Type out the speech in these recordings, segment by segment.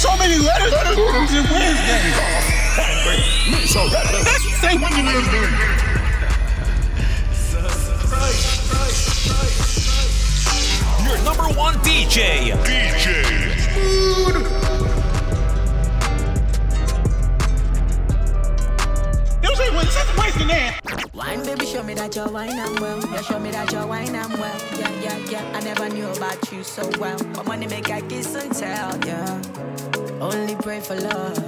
There's so many letters. It's a Wednesday. So that's the same one you need to do. Your number one DJ. Wine, baby, show me that your wine I'm well. Yeah, show me that your wine I'm well. Yeah, yeah, yeah. I never knew about you so well. My money make I kiss and tell. Yeah. Only pray for love,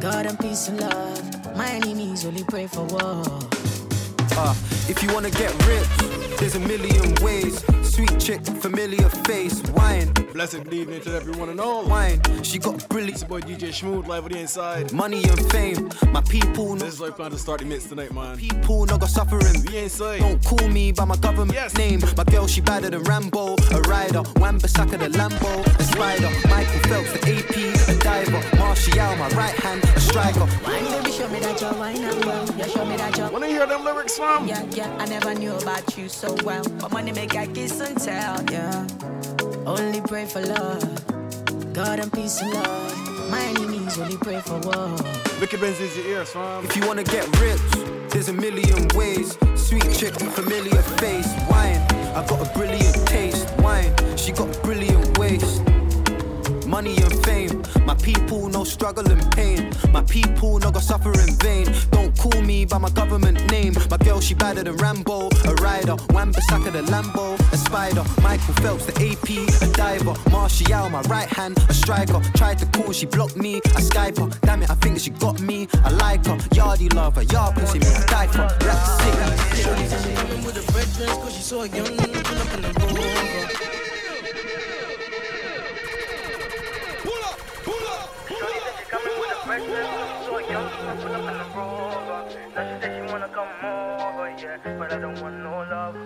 God and peace and love. My enemies only pray for war. If you wanna get rich, there's a million ways. Sweet chick, familiar face, wine. Blessed good evening to everyone and all. Wine, she got brilliant. It's your boy DJ Schmood, live on the inside. Money and fame, my people. This is like plan to start the mix tonight, man. People no got suffering. We inside. Don't call me by my government name. My girl, she badder than Rambo. A rider, Wan-Bissaka the Lambo. A spider, Michael Phelps the AP. A diver, Martial, my right hand. A striker. Wine, baby, show me that your wine and well. Yeah, show me that your. Wanna hear them lyrics, fam? Yeah, yeah, I never knew about you so well. But money make I kiss and tell, yeah. Only pray for love, God and peace and love. My enemies only pray for war. Wicked Wednesday is your ears, fam. If you wanna get rich, there's a million ways. Sweet chick, familiar face, wine. I got a brilliant taste, wine. She got brilliant ways. Money and fame, my people no struggle and pain. My people no got suffer in vain. Don't call me by my government name. My girl she badder than Rambo. A rider, Wan-Bissaka the Lambo. A spider, Michael Phelps the AP. A diver, Martial my right hand. A striker, tried to call she blocked me. I Skype her, damn it I think she got me. I like her, yardie love her, yard pussy me. I die for, that's sick. Shorty's in the room with a red dress 'cause she saw a young man up in the room. But I don't want no love.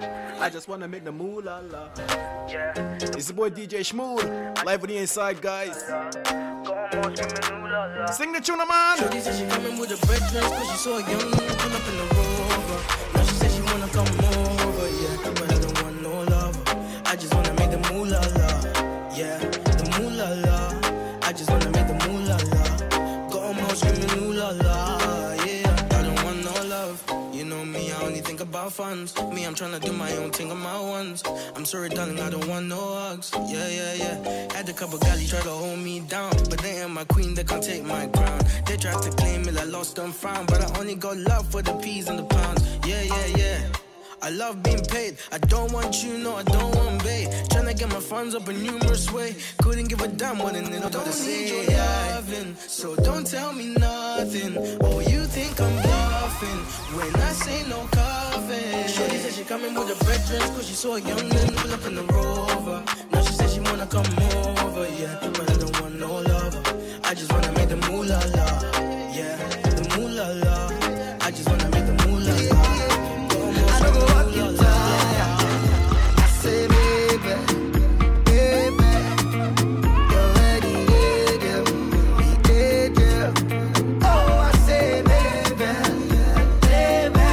I just wanna make the moolah la. Yeah. It's your boy DJ Schmood. Live on the inside, guys. Sing the tune, man. She said she coming with a bread dress 'cause she saw a young man pull up in the Rover. Now she said she wanna come over, yeah. But I don't want no love. I just wanna make the moolah la. Yeah, the moolah la. I just wanna make the moolah la. Got 'em all screaming ooh la la. Funds. Me, I'm tryna do my own thing on my ones. I'm sorry, darling, I don't want no hugs. Yeah, yeah, yeah. Had a couple galley try to hold me down, but they ain't my queen, they can't take my crown. They tried to claim it, I lost and found, but I only got love for the peas and the pounds. Yeah, yeah, yeah. I love being paid. I don't want you, no, I don't want babe. Tryna get my funds up a numerous way. Couldn't give a damn what in it. I don't need your loving, so don't tell me nothing. Oh, you think I'm bluffing when I say no coffee. Shorty said she coming with a bread dress 'cause she saw a young man pull up in the Rover. Now she said she wanna come over, yeah. But I don't want no lover. I just wanna make the moolah la, yeah. The moolah la. I just wanna make the moolah la.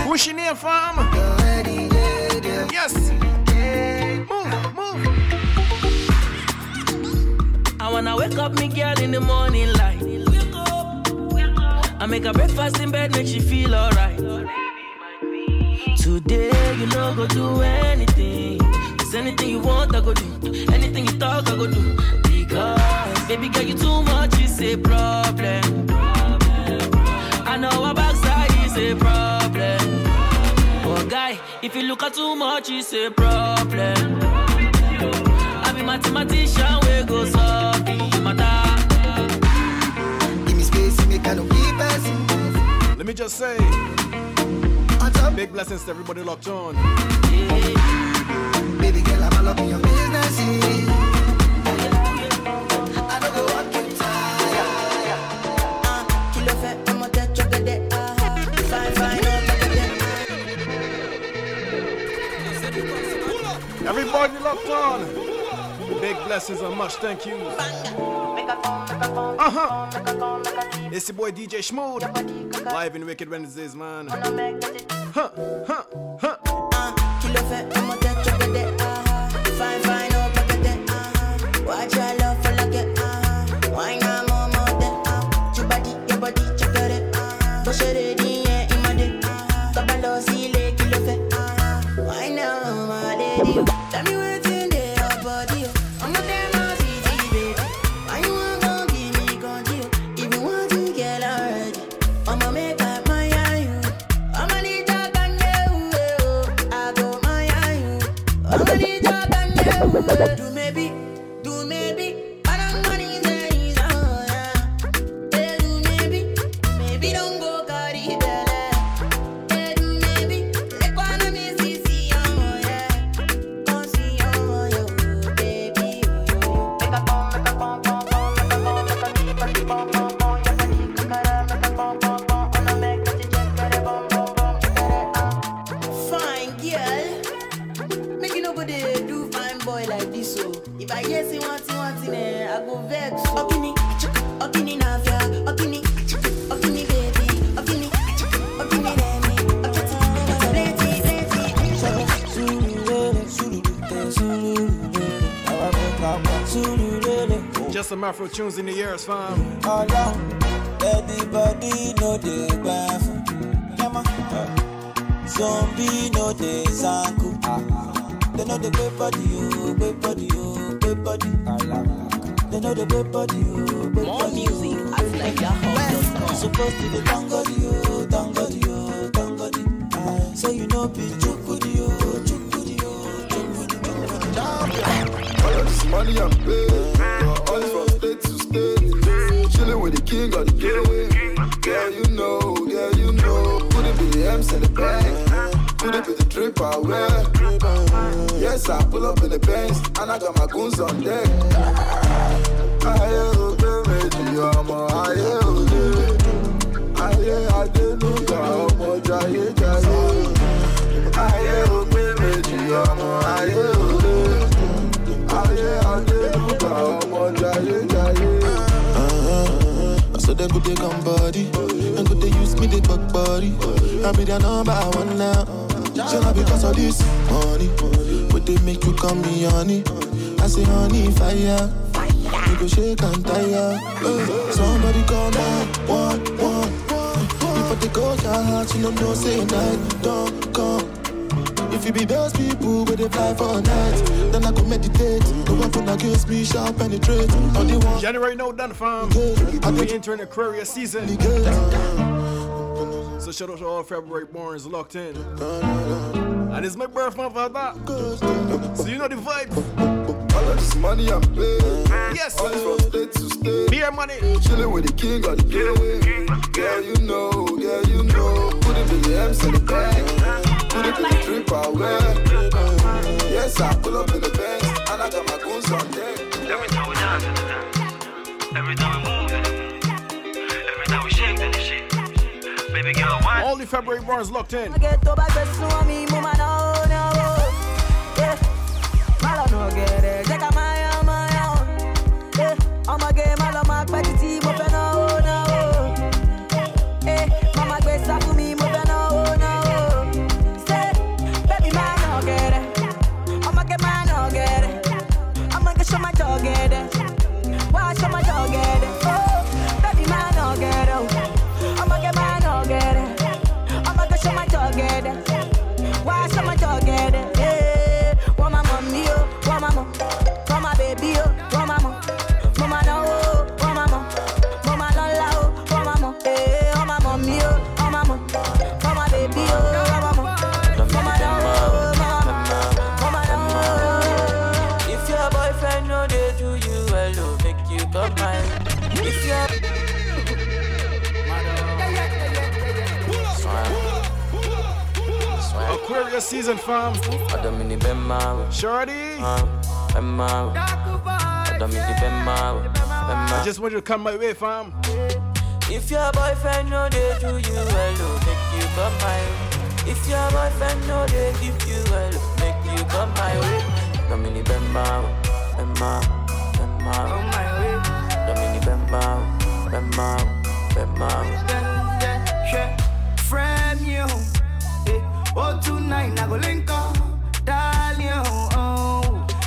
What's your name, fam? Yes. Move. I wanna wake up me girl in the morning light. I make her breakfast in bed, make she feel alright. Today you know go do anything. 'Cause anything you want I go do. Anything you talk I go do. Because baby girl you too much is a problem. I know our backside is a problem. Oh, guy, if you look at too much, it's a problem. I be mathematician, we go solve the matter. Give me space, make I no keep us. Let me just say, big blessings to everybody locked on. Yeah. Baby girl, I'm all up in your business. I don't go up to time. Kill off it, I'm gonna touch up the dead. Everybody locked on. Big blessings and much thank you. It's your boy DJ Schmood. Live in Wicked Wednesdays, man. Watch your love for like it. Why not? Some Afro tunes in the air is fine. Everybody know they bath. Zombie know they zanku. They know the way body, oh, way body, oh, way body. They know the way body, oh, way body. More music at LikeYahoo.com. Supposed to be Tangodi, oh, Tangodi, oh, Tangodi. So you know be Chukudi, oh, Chukudi, oh, Chukudi. All of this money I'm paid. Chillin' with the king on the getaway. Girl, you know. Could it be the M's in the bank? Could it be the drip I wear? Yes, I pull up in the Benz and I got my goons on deck. So they could take on body, and could they use me the bug body? I be their number one now. Shall I because of this money? Would they make you call me honey? I say honey fire, you go shake and tire. Somebody call 911. If I take out your heart, you don't say night, don't come. If you be those people where they fly for a night, then I go meditate. The one from against me shall penetrate. January no done farm. We entering Aquarius season. So shout out to all February borns locked in. And it's my birth month for that. So you know the vibe. All of this money I'm paid. Yes. All this from state to state. Beer money. Chilling with the king on the getaway. Girl, you know. Girl, you know. Put it in the M's in the bag. Put it in the trip I wear. Yes, I pull up in the Benz and I got my goons on deck. Every time we dance in the dance, every time we move in the dance, every time we shake in the shit. Baby girl, why? Only February borns locked in. I get to back just know me, mama now, now. Yeah, Malo no get it. Check out my own, my own. Yeah, I'm a game, Malo Mac, but the team up and out. Aquarius season farm. Adamini Bema. Shorty. Bema. Adamini Bema. I just want you to come my way, fam. If your boyfriend know they do you well, make you come my way. If your boyfriend know they give you well, make you come my way. Adamini Bema. Bema. Bema. Come my way. Adamini Bema. Bema. Bema. Friend you. Oh, tonight, I go link up, darling, oh,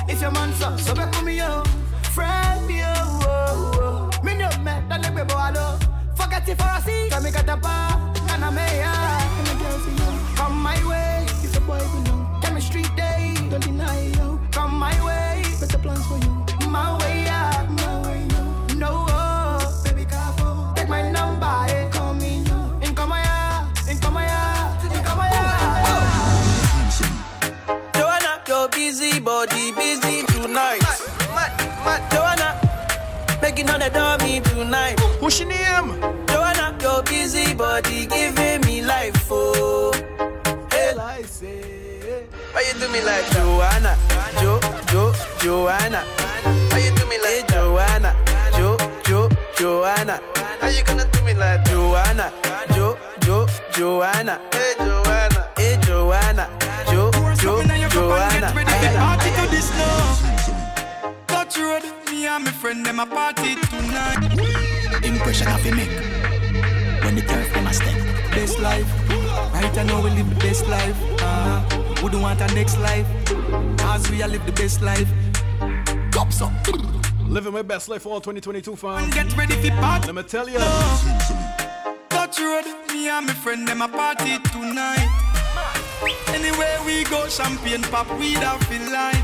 if your man's up, so back with me, oh, friend, me, oh, oh, me no man, that let me go, hello, forget it for a seat, come make a tapa, and I'm here, come my way, if the boy belong, chemistry day, don't deny, yo, come my way, better plans for you, my way, yeah, my way, yo, no, oh, baby, careful, take my number, eh, call me, yo, in come my busy body, busy tonight. mad Joanna, making on the dummy tonight. What's your name? Joanna, your busy body giving me life, oh. Hell I say, why you do me like Joanna? Joanna, why you do me like Joanna? Joanna, how you gonna do me like Joanna? Joanna, hey Joanna, hey Joanna, Joanna. I party to this now. Touch road, me and my friend them a party tonight. Impression I fi make when the turf them a step. Best life, right? I know we live the best life. Wouldn't want our next life, as we a live the best life. Cops up. Living my best life for all 2022, fam. Get ready for party. Let me tell you. Touch road, me and my friend them a party tonight. Anywhere we go, champagne pop, we don't feel like.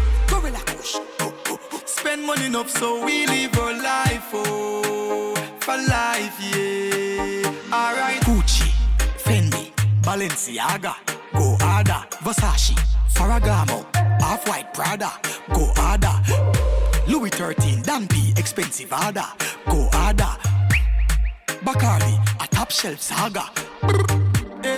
Spend money enough so we live our life, oh, for life, yeah. Alright. Gucci, Fendi, Balenciaga, go harder. Versace, Ferragamo, Off-White Prada, go harder. Louis XIII, Dampi, expensive Ada, go Ada. Bacardi, a top shelf saga. Eh.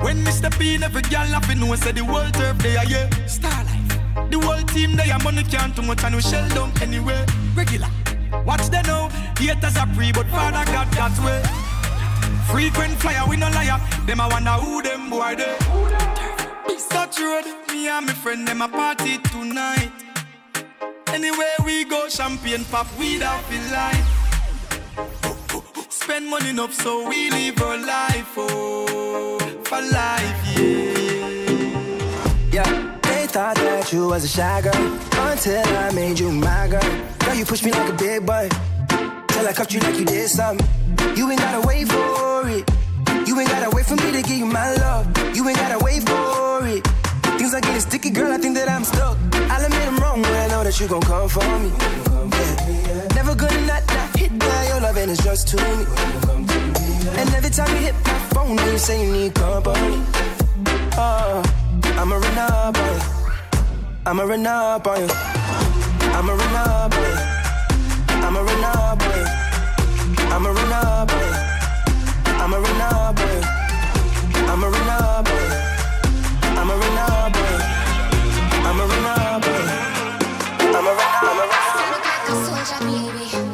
When Mr. P, every girl laughing, no said the world turf they are yeah. Star life, the world team they are money can't too much and we shell down anyway. Regular, watch they know. Haters are free, but Father God that way. Frequent flyer, we no liar. Them I wonder who them boy they. Touch road, me and my friend them a party tonight. Anywhere we go, champagne pop, we don't feel like. Spend money enough so we live our life, oh, for life, yeah. Yeah, they thought that you was a shy girl until I made you my girl. Now you push me like a big boy till I cuffed you like you did something. You ain't gotta wait for it. You ain't gotta wait for me to give you my love. You ain't gotta wait for it. Things are getting sticky, girl, I think that I'm stuck. I'll admit I'm wrong, but I know that you gon' come for me. Yeah. Never gonna not hit by your love, and it's just too me. And every time you hit my phone, you say you need company. Oh, I'ma run up on you. I'ma run up on you. I'ma run up on you. I'ma run up on you. I'ma run up on you. I'ma run up on you. I'ma run up on you. I'ma run up on you. I'ma run up on you. I'ma run up on you. You look like a soldier, baby. Yeah, I know you been like that. Got it like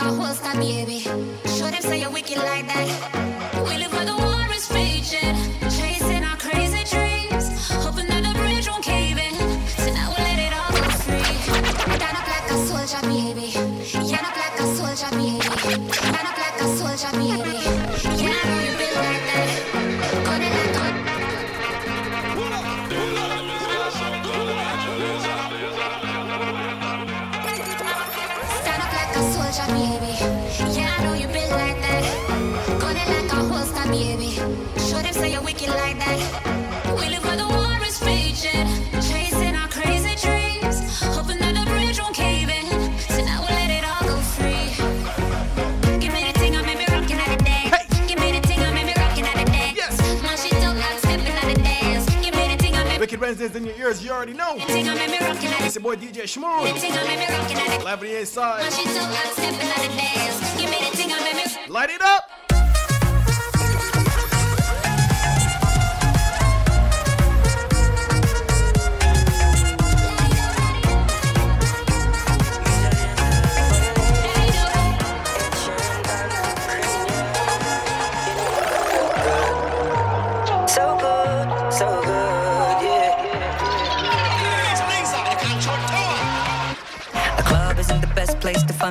a holster, baby. Show them say you're wicked like that. We live where the war is raging, chasing our crazy dreams, hoping that the bridge won't cave in. Tonight we'll let it all go free. Stand up like a soldier, baby. Yeah, stand up like a soldier, baby. Stand up like a soldier, baby. Yeah, I know you been like that. Baby, yeah, I know you been like that. Got it like a holster, baby. Show them say you're wicked like that. We live where the war is raging, chasing our crazy dreams, hoping that the bridge won't cave in. Tonight we'll let it all go free. Give me the thing I made me rockin' at the dance. Give me the thing I made me rockin' at the dance. Yes. Now she don't like stepping at the dance. Give me the thing I made. Wicked Wednesdays in your ears, you already know. It's your boy DJ Shmoo. Live on the inside. Light it up.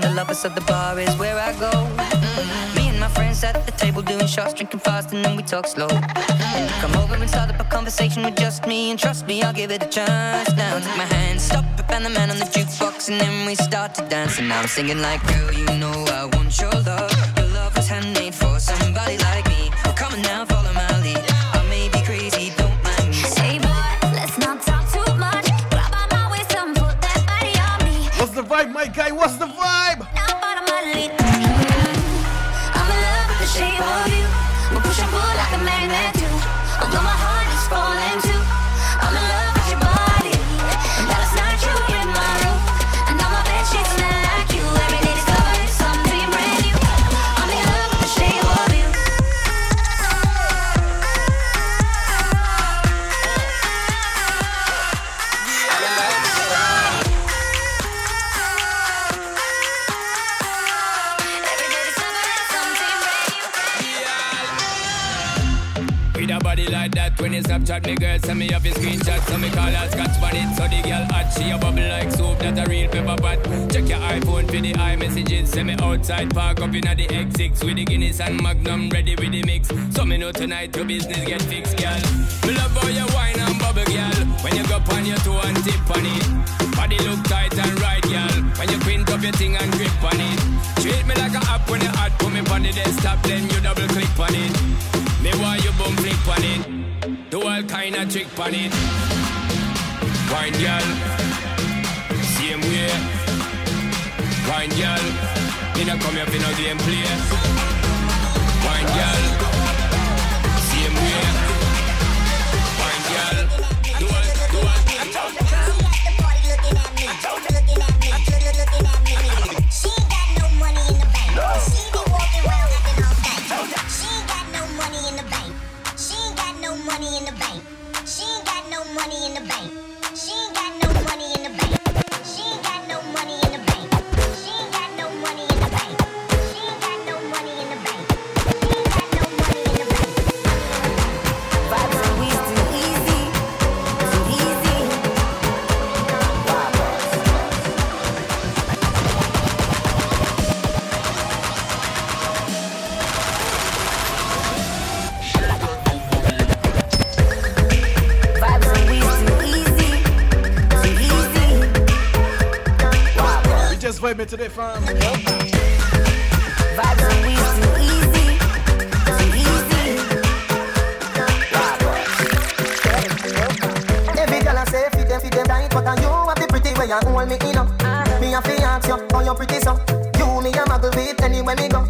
The lovers of the bar is where I go. Mm-hmm. Me and my friends at the table doing shots, drinking fast, and then we talk slow. Mm-hmm. Come over and start up a conversation with just me, and trust me, I'll give it a chance. Now take my hand, stop it, and the man on the jukebox, and then we start to dance. And now I'm singing like, girl, you know I want your love. Your love was handmade for somebody like me. Well, come on now, follow my lead. I may be crazy, don't mind me. Hey boy, let's not talk too much. Grab on my waist and put that body on me. What's the vibe, my guy? What's the vibe? Although my heart is falling too, I'm in love with your body. funny Snapchat. Me girl send me up his screenshot, so me call her Scotch bonnet. So the girl hot, she a bubble like soap, that a real pepper pot. Check your iPhone for the iMessages. Send me outside, park up inna the X6 with the Guinness and Magnum ready with the mix. So me know tonight your business get fixed, girl. Me love how you wine and bubble, girl. When you go on your toe and tip on it, body look tight and right, girl. When you print up your thing and grip on it, treat me like a app when you hot. Put me on the desktop, then you double click on it. Me why you bum flick on it, do all kind of trick on it. Wine girl, same way. Wine girl, me not come here for no game play. Wine girl, same way. Wine girl, do all. Vibing today, fam. Vibes and weed too easy. Every girl I say feed them tight, but you have the pretty way you hold me in up. Me a fi ask you how you pretty so. You me a muggle with anywhere me go.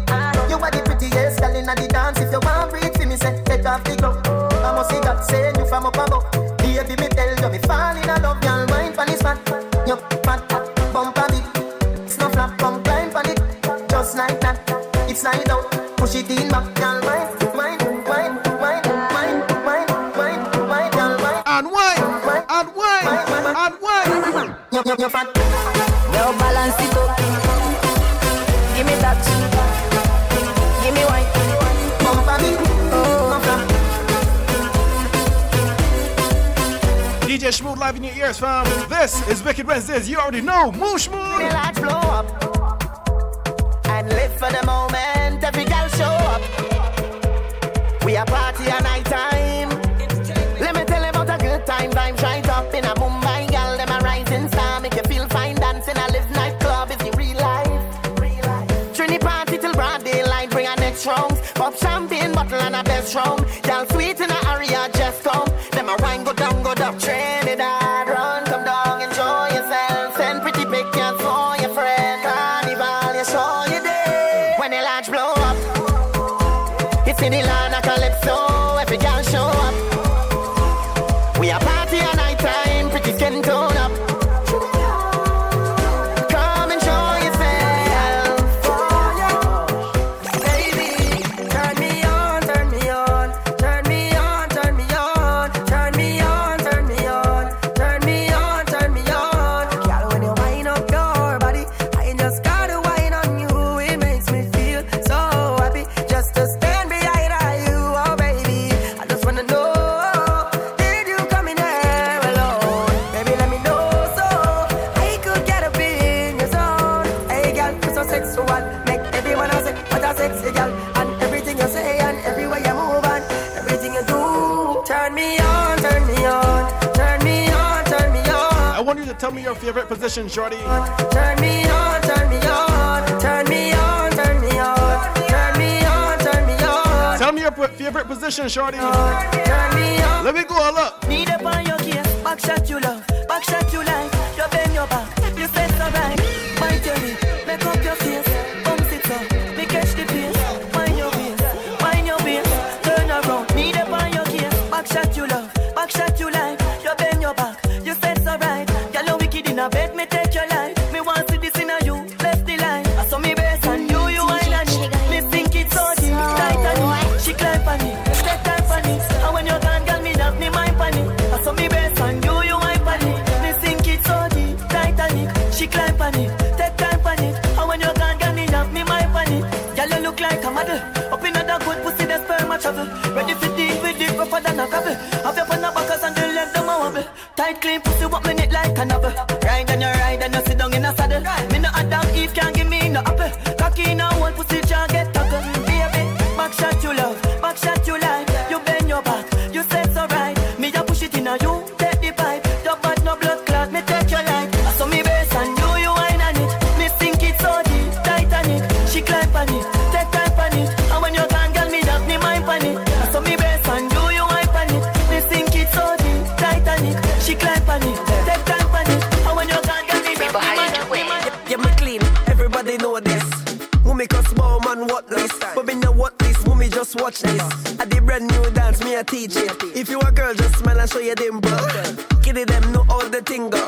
You are the prettiest girl inna the dance. If you want breathe fi me, say take off the glove. I must see God send you from up above. Baby, me tell you me fall in love. Your mind funny spot, you fat bump a bit. Come climb on it, just like that. It's slide out, push it in back, girl. Wine, you're fat. Girl, balance it up. Give me that. Give me wine. Bump a bit. DJ Shmoo live in your ears, fam. This is Wicked Wednesdays. You already know. Moosh Moo. Relax, blow up. And live for the moment. Every girl show up. We are party at night time. Let me tell you about a good time. Vibes right up in a Mumbai girl. Them a rising star. Make you feel fine dancing. I live nightclub. It's the real life. Trini party till broad daylight. Bring our next round. Pop champagne bottle and a best round. Y'all sweet in a area just come. Them a wine go down, Trinidad, run, come down, enjoy yourself. Send pretty pictures for your friend. Carnival, you show your day. When the large blow up, it's in the land of Calypso. Every girl show up. We are party at night time, pretty skin tone up. Come and show yourself. Baby, tell me your favorite position, shorty. Turn me on, turn me on, turn me on, turn me on, turn me on, turn me on. Tell me your favorite position, shorty. Turn me on. Let me go all up. Need up on your case, back shot you love, back shot you like. You bend your back, you face the right. Bite your lip, make up your face, bump sit up, we catch the pace. Mind your waist, turn around. Need up on your case, back shot you love, back shot you like. You bend your back, you face the right. Now bet me take your life. Me want to see this in a you. Left the line. I saw me best and you wine and me. Me think it's so deep. Tight and me. She climb on me. Set time for me. And when you're gone, girl, me love me mind for me. I saw me best and you wine for me. Me think it's so deep. Tight and me. She climb on me. Set time for me. And when you're gone, girl, me love me mind for me. Girl, you look like a model. Up in another good pussy, the sperm a travel. Ready to deal with it rougher than a a copy. Have your partner backers and you let them a wobble. Tight clean pussy what me need like a novel. Ride and you sit down in a saddle. Me no Adam Eve can't give me no apple. Cocky in a hole pussy can't get tackle. Baby, back shot you love, back shot you like. You bend your back, you said so right. Me a push it in a you, take the pipe. Your bad no blood clot, me take your life. So me bass and you wine on it. Me sink it so deep, Titanic. She climb on it, take time on it. And when you can't get me that, me mind on it. So me bass and you wine on it. Me sink it so deep, Titanic. She climb on it, take time on it. And when you can't get me that, me mind on it. Yeah, me clean, everybody know this. Who make us bow man what this? But me know what this, who me just watch this. I did brand new dance, me a teach it. If you a girl, just smile and show your dimple. Kiddie them know all the thing go.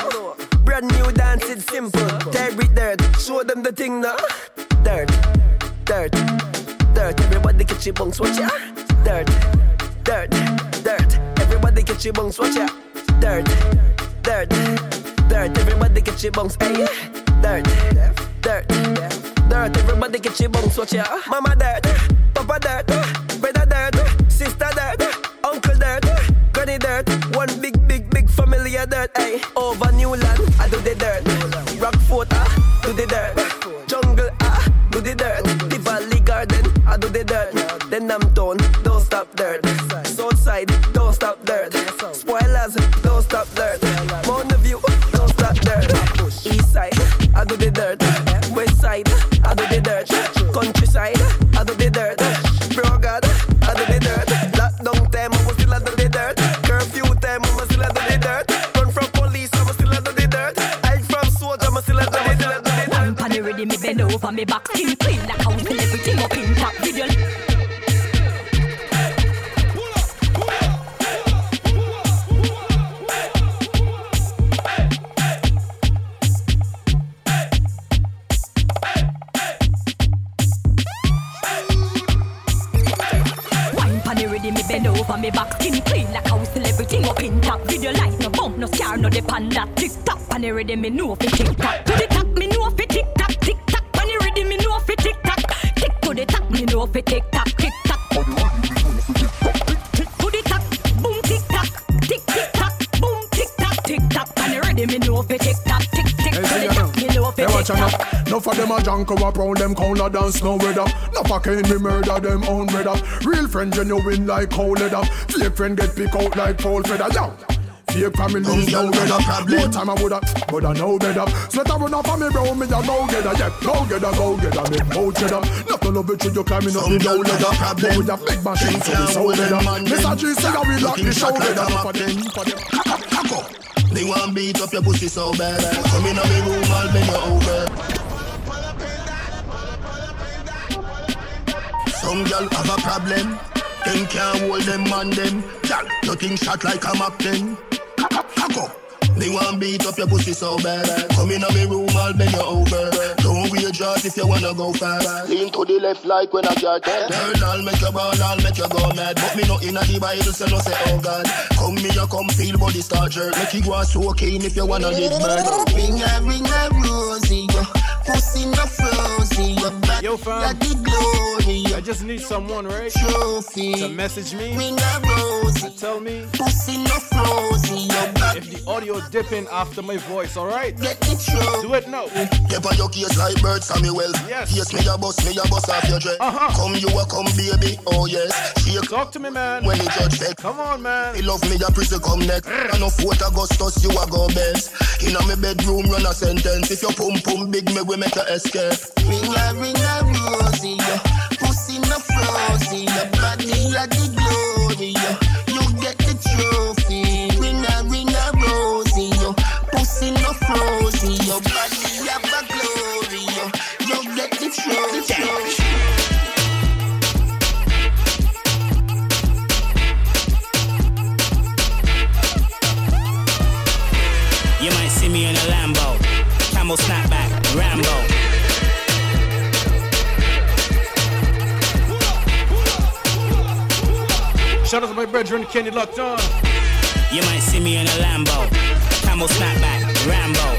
Brand new dance, it's simple. Every dirt, show them the thing now. Dirt, dirt, dirt. Everybody catch your bunks, watch ya. Dirt, dirt, dirt. Everybody catch your bunks, watch ya. Dirt, dirt, dirt. Everybody catch your bunks, hey. Dirt, dirt, dirt. Everybody catch your bunks, watch ya. Mama dirt, papa dirt, brother dirt, sister dirt, uncle dirt, granny dirt. One big, big, big family of dirt, ayy. Over Newland, I do the dirt. Rockfort, I do the dirt. Jungle, I do the dirt. The Valley Garden, I do the dirt. Then I'm done, don't stop dirt. Southside, don't stop dirt. Spoilers, don't stop dirt. Mountain View, don't stop dirt. Eastside, I do the dirt. Westside, I do the dirt. Countryside, I do the dirt. Brogard, I do the dirt. Lockdown time, I was still under the dirt. Curfew time, I was still under the dirt. Run from police, I was still under the dirt. Hide from soldier, I was still under the dirt. I'm panning ready, me bend over, me back skin clean. Like how till everything up in top video. Me bend over, me back skin clean like how celebrity up in top. Video light, no bump, no scar, no dip on that tick tock. And they ready, me know fi tick tock. To the top, me know fi tick tock, tick tock. And they ready, me know fi tick tock. Tick to the top, me know fi tick tock, tick tock. Tick to the top, boom tick tock, boom tick tock. And they ready, me know fi tick tock, tick tick to the top, me know fi tick tock. No for them a junk or a proud, them count a dance no weather. No for can we murder them own weather. Real friend genuine like cold leather. Fake friend get pick out like cold feather. Yo! Fake family no better. More time I woulda, but I know better. Sweat I run off of me bro, me a go getter. Yeah, go getter, me bow cheddar. Not to love it till you climbing up the no leather. But with a big machine so we so better. Mr. G said I will lock the show leather. For them. They want beat up your pussy so bad. Come in on me room, I'll bend you over. Some girl have a problem. Them can't hold them on them. Girl, nothing shot like a map then. They want beat up your pussy so bad. Come in on me room, I'll bend you over. Don't be a judge if you wanna go far. Lean to the left like when I got dead. Girl, I'll make you ball, I'll make you go mad. But me not in the Bible, so no say oh God. Come me, you come feel body starter. Make you go so keen if you wanna live mad. Ring a rosy. Pussy no frozen. Yo fam, I just need someone, right? Trophy. To message me. Ring a rosy. Tell me. Pussy no frozen. If the audio dipping after my voice, alright? Do it now. Yeah, but your kiss like bird Samuel. Yes. Yes, me a boss off your dress. Uh-huh. Come you a come baby, oh yes. She talk to me, man. When you judge sex. Come on, man. He love me a prison come next. I know 4th Augustus you a go best. In a me bedroom run a sentence. If you pum pum big me we make a escape. Ring a rosy, pussy no frozen, your body a the glory, you get the trophy. Ring a rosy, pussy no frozen, your body have a glory, you get the trophy. You might see me in a Lambo, camel snapback, Rambo. Shout out to my brethren, Kenny Locked On. You might see me in a Lambo, camel snapback, Rambo.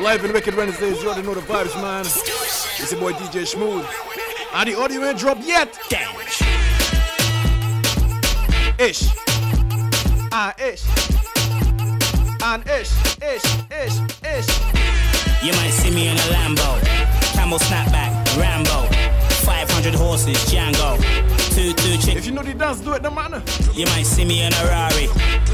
Live in Wicked Wednesdays, you already know the vibes, man. It's your boy DJ Schmooth. And the audio ain't dropped yet. Damn. ish. Ish. And ish. You might see me in a Lambo, camel snapback, Rambo, 500 horses, Django, two chicks. If you know the dance, do it the manner. You might see me in a Rari.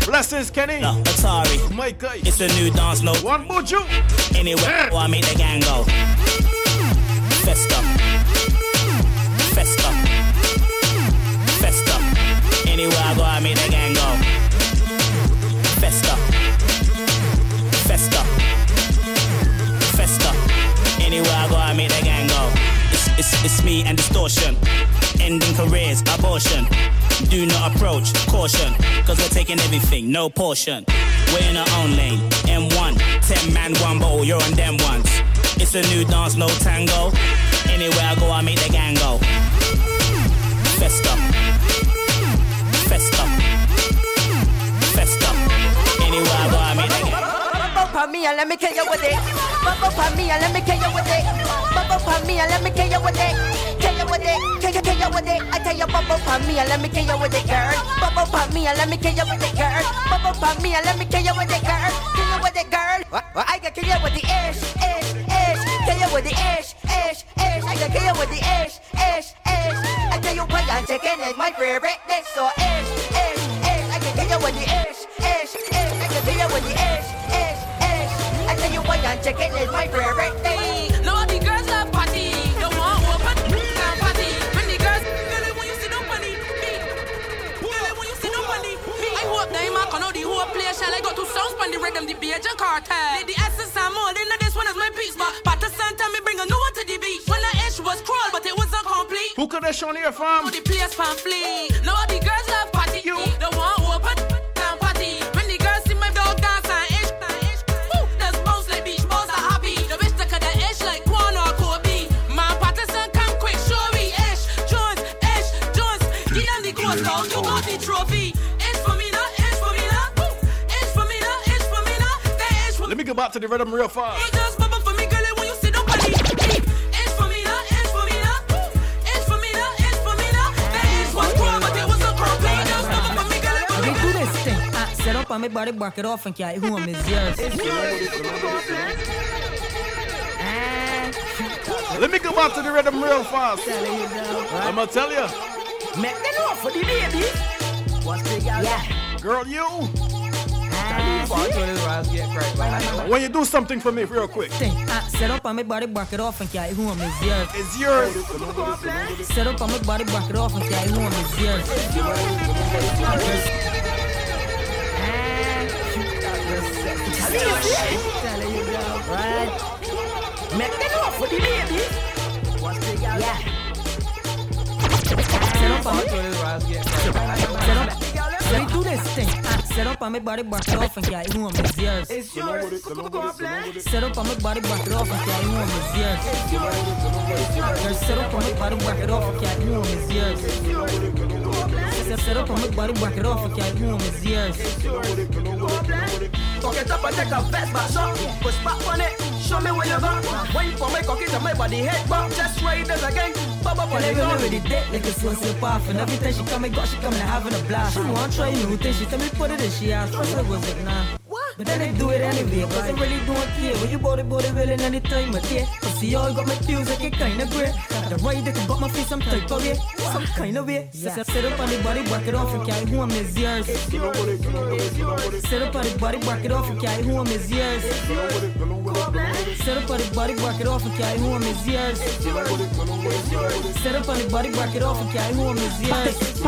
Blessings, Kenny. No, Atari. Oh my God. It's a new dance, no. One more juke. Anyway, yeah. I make the gang go. Festa. Anywhere I go, I make the gang go. Festa. Anywhere I go, I make the gang go. It's me and distortion. Ending careers, abortion. Do not approach, caution. Cause we're taking everything, no portion. We're in our own lane, M1. 10 man, one bottle, you're on them ones. It's a new dance, no tango. Anywhere I go, I make the gang go. Festa. Anywhere I go, I make the gang go. Bump on me and let me kill you with it. Kill you with it. I tell you, bubble pop me and let me kill you with it, girl. Kill you with it, girl. Well, I can kill you with the ish. Kill you with the ish. I can kill you with the ish. I tell you what, I'm taking it, my favorite. That's so ish. I can kill you with the ish. I can kill you with the ish. I tell you what, I'm taking it, my favorite. I got two songs on the rhythm, the beach and cartel. The essence and more, they know this one is my piece. But Patterson tell me bring a new one to the beach. When the ish was cruel, but it wasn't complete. Who could have shown you from? The place pamphlet. No, the girls love party. You. The one who open and party. When the girls see my dog dance and ish. There's bounce like beach balls are happy. The bitch that could have ish like Quan or Kobe. Man, Patterson come quick, show me ish, Jones. Give them the gold, you got the trophy. Let me go back to the rhythm real fast. Hey girls, pop up for me, girl, when you see nobody. It's for me now, it's for me now. That is what's wrong, but it was a problem. Hey girls, pop up for me, girl, when you do this thing. Set up on my body, bark it off and carry home is yours. Let me go back to the rhythm real fast. I'm gonna tell you. Make that off for the baby. What's the guy? Yeah. Girl, you. When you do something for me real quick. Set up on my body, bark it off and carry home is yours. It's yours. Set up on my body, bark it off and carry home is yours. Right. Make it off for the baby. Yeah. Set up on my body, let me do this thing. Set up on my body, bark it off and carry home is yours. It's yours. Set up on my body, bark it off and carry home is yours. It's yours. Set up on my body, bark it off and carry home is yours. It's yours. Set up on my body, bark it off and carry home is yours. It's yours. Cock it up and take a vest back shot. Push back on it. Show me where you got. Wait for my cock it and my body head back. Just ride as a gang. Bop up on it. With the dick like a swimsuit off. And every time she come and go, she come and having a blast. She want try new things. She tell me put it in she ass. First I was like nah. What? But then I do it anyway. Cause I really don't care. When you body willing any time of day. Cause see all got my feels like it kinda great. The ride that got my face some type of way. Some kind of way. Set up on the body, work it off and carry home is yours. Set up on the body, work it off and carry home is yours. Set up on the body, work it off and carry home is yours. Set up on the body, work it off and carry home is yours.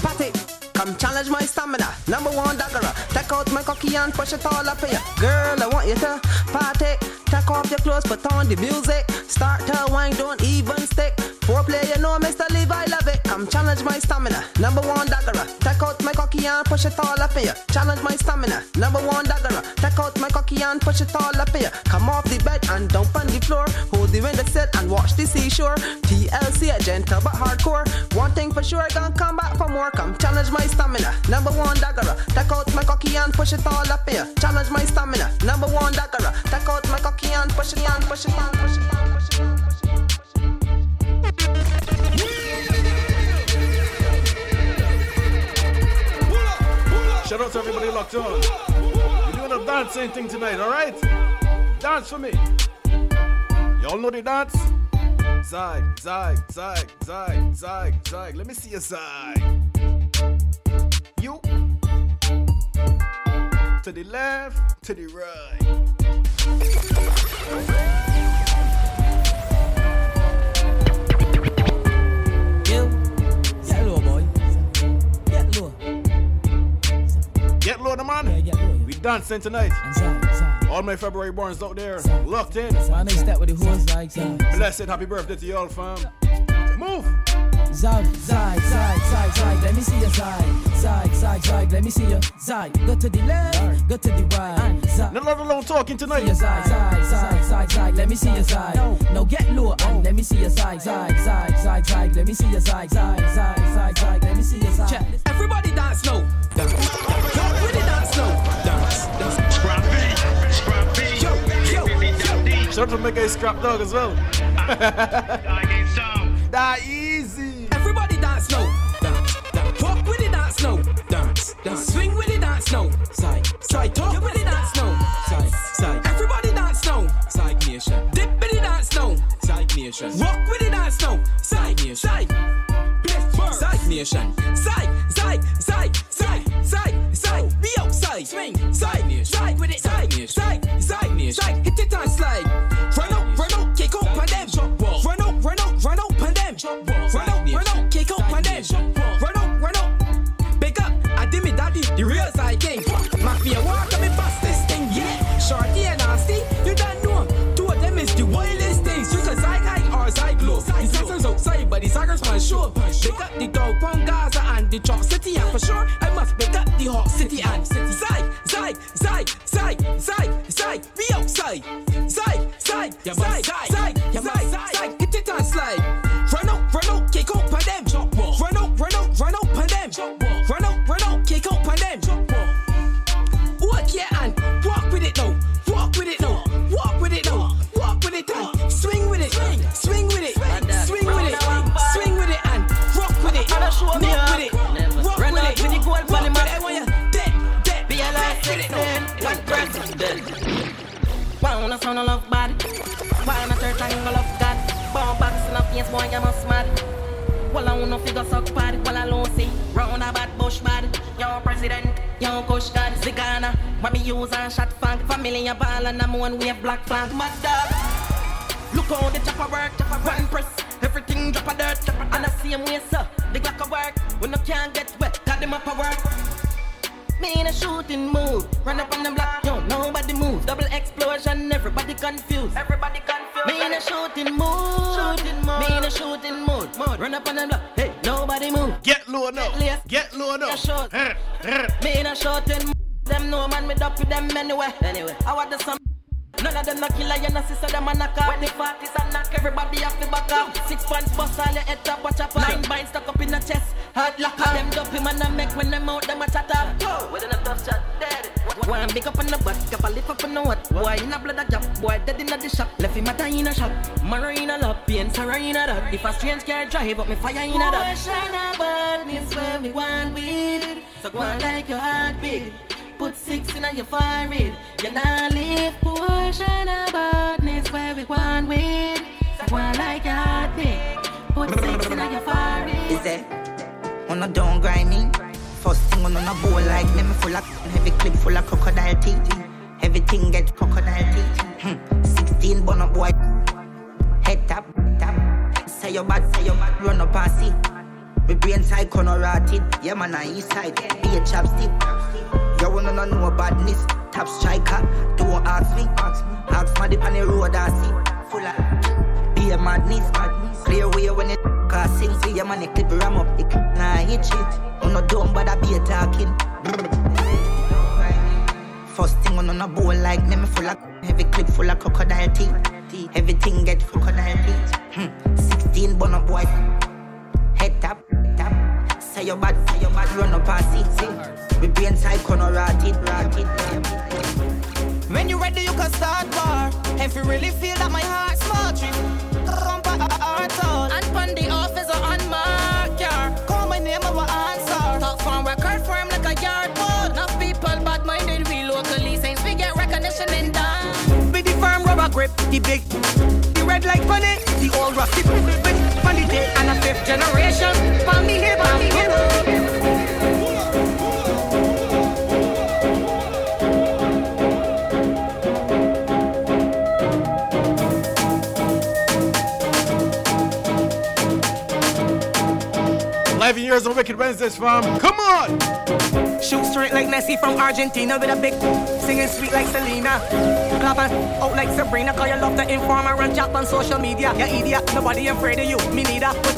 Pat it. Come challenge my stamina, #1 dagger. Take out my cocky and push it all up in ya. Girl, I want you to party. Take off your clothes, put on the music. Start to wine, don't even stick. Foreplay, you know Mr. Levi, love it. Come challenge my stamina, #1 dagger. Take out my cocky and push it all up in ya. Challenge my stamina, #1 dagger. Take out my cocky and push it all up in ya. Come off the bed and dump on the floor. Hold the window set and watch the seashore. TLC, a gentle but hardcore. One thing for sure, gonna come back for more. Come challenge my stamina, #1 dagger. Take out my cocky and push it all up here. Challenge my stamina, #1 dagger. Take out my cocky and push it on, push it on. Shout out to everybody locked on. We're doing a dancing thing tonight, alright? Dance for me. Y'all know the dance? Zag, zag, zag, zag, zag, zag. Let me see your zag. You. To the left, to the right. Get low, the man. Yeah, get low, yeah. We dancing tonight. Inside. All my February borns out there, inside. Locked in. Inside. Blessed, happy birthday to y'all, fam. Move. Zag, zag, zag, zag, zag. Let me see your zag, zag, zag, zag. Let me see your zag. Go to the left, go to the right. Zag. Not a long talking tonight. Zag, zag, zag, zag, zag. Let me see your zag. No, get low. Let me see your zag, zag, zag, zag, zag. Let me see your zag, zag, zag, zag, zag. Let me see your zag. Everybody dance now. Everybody dance now. Dance, dance. Scrappy, scrappy. Yo, yo, yo. Shout out to Mega Scrap Dog as well. That easy. Everybody dance now. Dance, dance. Walk with it, dance now. Dance, dance. Swing with it, dance now. Side, side. Talk with it, dance now. Side, side. Everybody dance now. Side nation. Dip with it, dance now. Side nation. Walk with it, dance now. Side nation. Side nation. Side, side, side, side, side, side. Be outside. Swing. Side nation. Side with it. Side nation. Side, side nation. Side. Hit it and slide. Run out, kick out, and then run out, run out, run out. Run out, kick out, and then run out, big up, I did me daddy, the real side king. Mafia walk coming past this thing, yeah. Shorty and nasty, you don't know. Two of them is the wildest things. You can side high or side glow. The sackers outside, but the sackers for sure. Pick up the dog from Gaza and the Chalk City, and for sure, I must pick up the Hawk City and City. Side, side, side, side, side, side, we outside. Side, side, side, side, side, side, get it and slide. Run out, kick out, and them. Run out, run out, run out, and them. Run out, kick out, and them. Walk your hand, walk with it now. Walk with it now. Walk with it now. Walk with it and swing with it. Swing with it. Swing with it. Swing with it and rock with it. Rock with it. Rock with it. When you go and run it, I want you dead, dead. Be alive, with it now. One president. Why on a son of love bad? Why on a third angle of God? Bow box in a face, boy, you must mad. Well, I wanna figure suck bad, well, I don't see. Round about bush bad, young president, young coach god, Zigana. Mommy use and shot fang, family a ball and I'm one wave black flag. Mad dog, look how the chopper work, chopper run press. Everything drop a dirt, chopper. And the same way, sir, the Glock a work. When I can't get wet, got them up a work. Me in a shooting mood, run up on them block, yo, nobody move. Double explosion, everybody confused. Everybody confused. Me in a shooting mood. Me in a shooting mood. Run up on them block. Hey, nobody move. Get low now. Get low now. Me in a shooting mood. Them no man with up with them anyway. Anyway, I want the some. None of them no killer, you no see, so them a knock out. When the parties a knock, everybody off the back out. 6 points bust all your head up, watch up. 9 binds stuck up in the chest, hard lock up. Them dopey man a make when them out, them a chat up. Yo, with enough tough shot, dead. One big up on the butt, cap a lip up on the what. Boy in a blood a job, boy dead in the shop. Left him a in a shop, mara in a lap, pain, sorrow in a dog. If a strange car drive up, me fire in a dog. Boy, shine a badness when we want weed. So go on like your heartbeat. Put 6 in your forehead. You not live portion of badness where we want with. One like a thing. Put 6 in your forehead. Is that on a down grinding? First thing on a bowl like me full of heavy clip full of crocodile teeth. Everything gets crocodile teeth. 16 bono boy. Head tap, tap. Say your bad, run up and see. My brain side corner rotted. Yeah man, I east side. Be a chapstick. You wanna know about badness, top striker, don't ask me the panel road I see, full of, be a madness, clear way when it sing, see your money clip ram up, it nah hit it, I'm not dumb but I be a talking, first thing on a bowl like them full of, heavy clip full of crocodile teeth, everything get crocodile teeth, 16 bono boy, head tap, tap. Say your bad, run up and see. We be inside, corner, rotted, rotted. When you ready, you can start bar. If you really feel that my heart's marching, come back at all. And pon the office or on my car. Call my name, I will answer. Talk from record firm like a yard board. Now the big, the red like bunny, the old rusty, funny day and a fifth generation. Bambi here, Bambi here. 11 years on Wicked Wednesdays from, come on! Shoot straight like Messi from Argentina with a big singing sweet like Selena. Clap and out like Sabrina, call your love the informer and jump on social media. You idiot, nobody afraid of you, me neither. But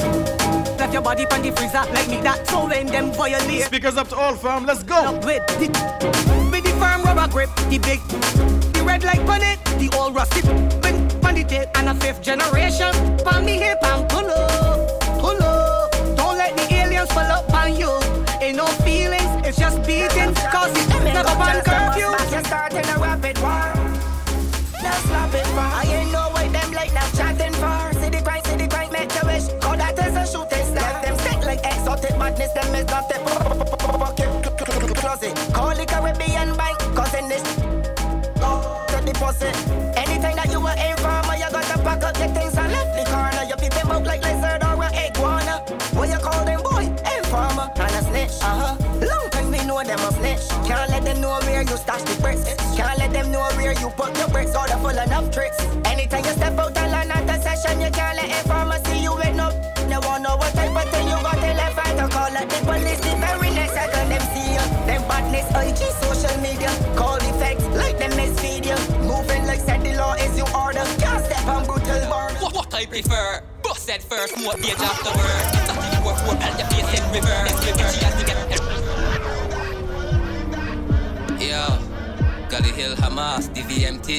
left your body pan the freezer like me that. So when them violate. Speakers up to all fam, let's go. Up with the firm rubber grip, the big, the red like bunny, the old rusty, pan the tail and a fifth generation. Pan me hip and pull up, pull up. Don't let the aliens pull up on you. Ain't no feeling. It's just beating, cause it's never one curfew. Just starting a rapid war. Now slap it for. I ain't know what them like now chatting for. City grind, make the wish. Call that is a shooting star. Them sick like exotic madness, them is not the pocket closet. Call it Caribbean bank, causing this to deposit. Anything that you were aim for, you got to pack up the things and left the corner. You peep them out like lizard or an iguana. What you call them boy? Informer and a snitch. Long time we know them a snitch. Can't let them know where you stash the bricks. Can't let them know where you put your bricks. All the full enough tricks. Anytime you step out and land at the session, you can't let informer see you with no. They won't know what type of thing you got in left hand. Call at the police the very next second them see you. Them badness IG social media. Call effects like them misfeed you. Moving like said the law is your order. Can't step on brutal border. What I prefer? Boss said first, more page after word. Nothing you were for and the face in reverse. She has to get. Yeah, Gully Hill, Hamas, DVMT.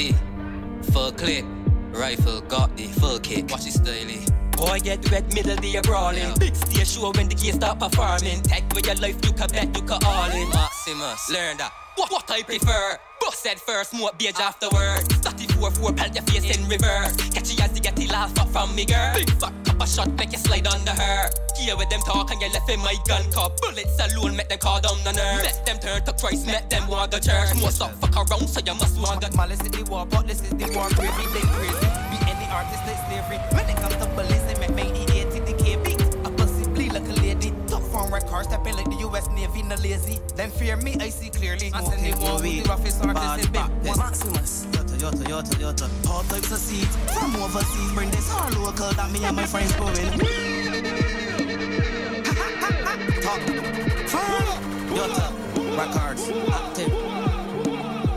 Full clip, rifle got the full kick. Watch it stylish. Boy, get wet, middle day brawling. Yeah. Big stay sure when the gear start performing. Tech with your life, you can bet, you can all in. Maximus, learn that. What I prefer? Boss said first, smoke beige afterwards. 34-4, pelt your face in reverse. Catch you as you get the last fuck from me, girl. Big fuck up a shot, make you slide under her. Here with them talk and you left in my gun cup. Bullets alone, make them call down the nerves. Let them turn to Christ, make them want the church. Most up fuck around, so you must want that. Malice is the war, but this is the war. Gravy, they crazy. Be any artist like slavery. When it comes to police, they make me the 80, the KB. I possibly like a lady. Phone record, stepping like the US Navy, no lazy. Then fear me, I see clearly. I send it one way. Maximus. Yota. All types of seeds from overseas. Bring this our local that me and my friends going. Talk. Yota. Records. Active.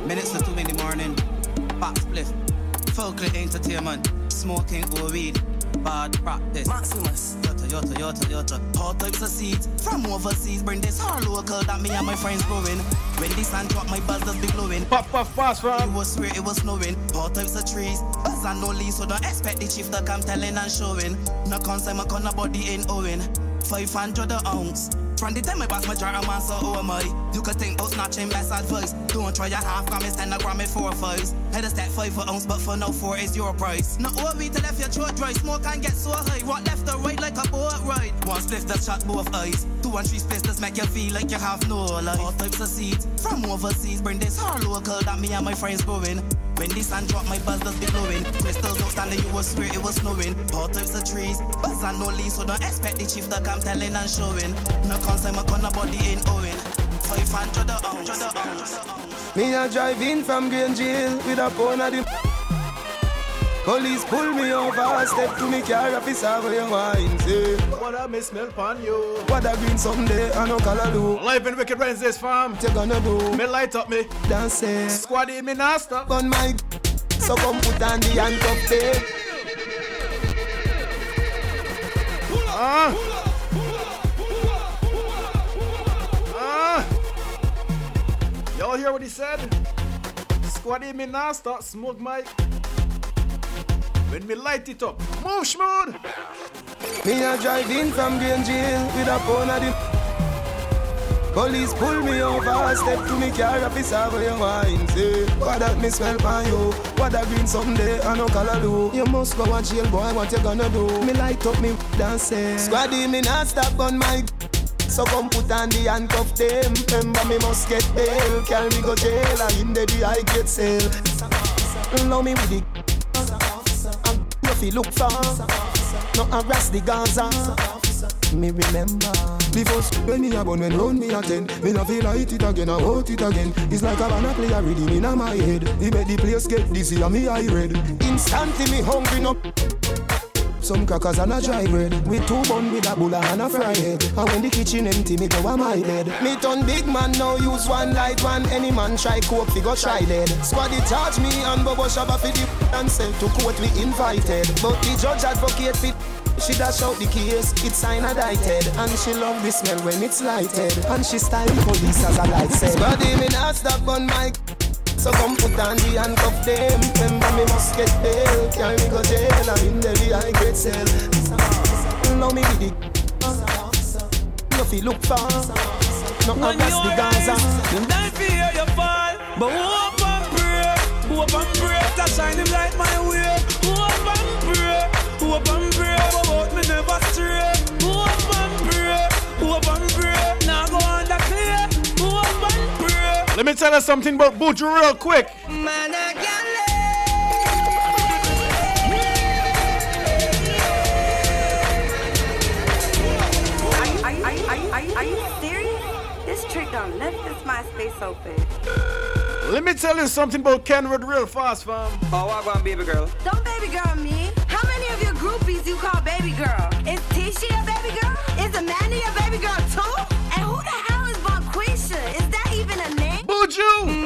Minutes to 2 in the morning. Box split. Folklore entertainment. Smoking or weed. Bad practice. Maximus. Yota. All types of seeds from overseas. Bring this our local that me and my friends growing. When the sun drop, my buzz does be glowing. Pop, fast, from. It was swear it was snowing. All types of trees, buzz and no leaves. So don't expect the chief to come telling and showing. No concern, my corner body ain't owing. 500 the ounce. From the time I pass my jar, I'm on so money. You could think about snatching best advice. Don't try your half gram, it's 10 grams and 4 5. Head a step 5 for ounce, but for now 4 is your price. Not all we to left your throat dry, smoke and get so high. Walk left or right like a boat ride. One spliff that shot both eyes. 2 and 3 spliffs that make you feel like you have no life. All types of seeds from overseas. Bring this our local that me and my friends growing. When the sun drop, my buzz does be glowing. Crystals outstanding, you will swear it was snowing. All types of trees, buzz and no leaves. So don't expect the chief to come telling and showing. No concern, my corner body ain't owing. 500 ounce. Me a drive in from Green Jail with a phone at the... Police pull me over, step to me car, up his away and wine, say. What a me smell pan you. What a green someday, I know color do. Life in Wicked Wednesdays, fam. What you gonna do? Me light up me. Dancing. Squad in me now stop. On my... So come put on the handcuff tape. Y'all hear what he said? Squad in me now stop, smoke my... When me light it up, move smooth. Me a drive in from Green Jail with a phone at the... Police pull me over, step to me car, up his away and wine, say. What that me smell by you? What that green someday, I know color do. You must go a jail, boy, what you gonna do? Me light up, me dancing. Squaddy, me not stop on my... So come put on the handcuff them. Remember me must get bail. Carry me go jail, and in the I get sale. Love me with the... fi look for. No harass the Gaza. Me remember the first when me a born when round me attend. Me no feel like it again, I hurt it again. It's like a banana player reading inna my head. He make the place get dizzy and me I red. Instantly me hungry no. Some crackers and a dry bread. With two bun with a bulla and a fry head. And when the kitchen empty, me go on my bed. Me turn big man now, use one light one. Any man try coke, fi go try lead. Squaddy charge me and Bobo Shabba fi the and sell to court we invited. But the judge advocate fit. She dash out the case, it's inadicted. And she love the smell when it's lighted. And she style the police as a light said. Squaddy, me not stop on my. So come put on the handcuff them. Remember me must get bail. Carry me go jail. I'm in the high grade cell. Now me with it. You feel look far. Not when you the Gaza. You don't fear your fall. But hope and pray. Hope and pray. That shine him light my way. Hope and pray. Hope and pray. But me never stray. Hope and pray. Hope and pray. Now go under clear. Hope and pray. Let me tell us something about Buju real quick. Are you serious? This trick don't left this MySpace open. Let me tell you something about Kenwood real fast, fam. Oh, I want baby girl. Don't baby girl me. How many of your groupies you call baby girl? Is Tisha a baby girl? Is Amanda a baby girl too? And who the hell is Bonquisha? Is that even a name? You.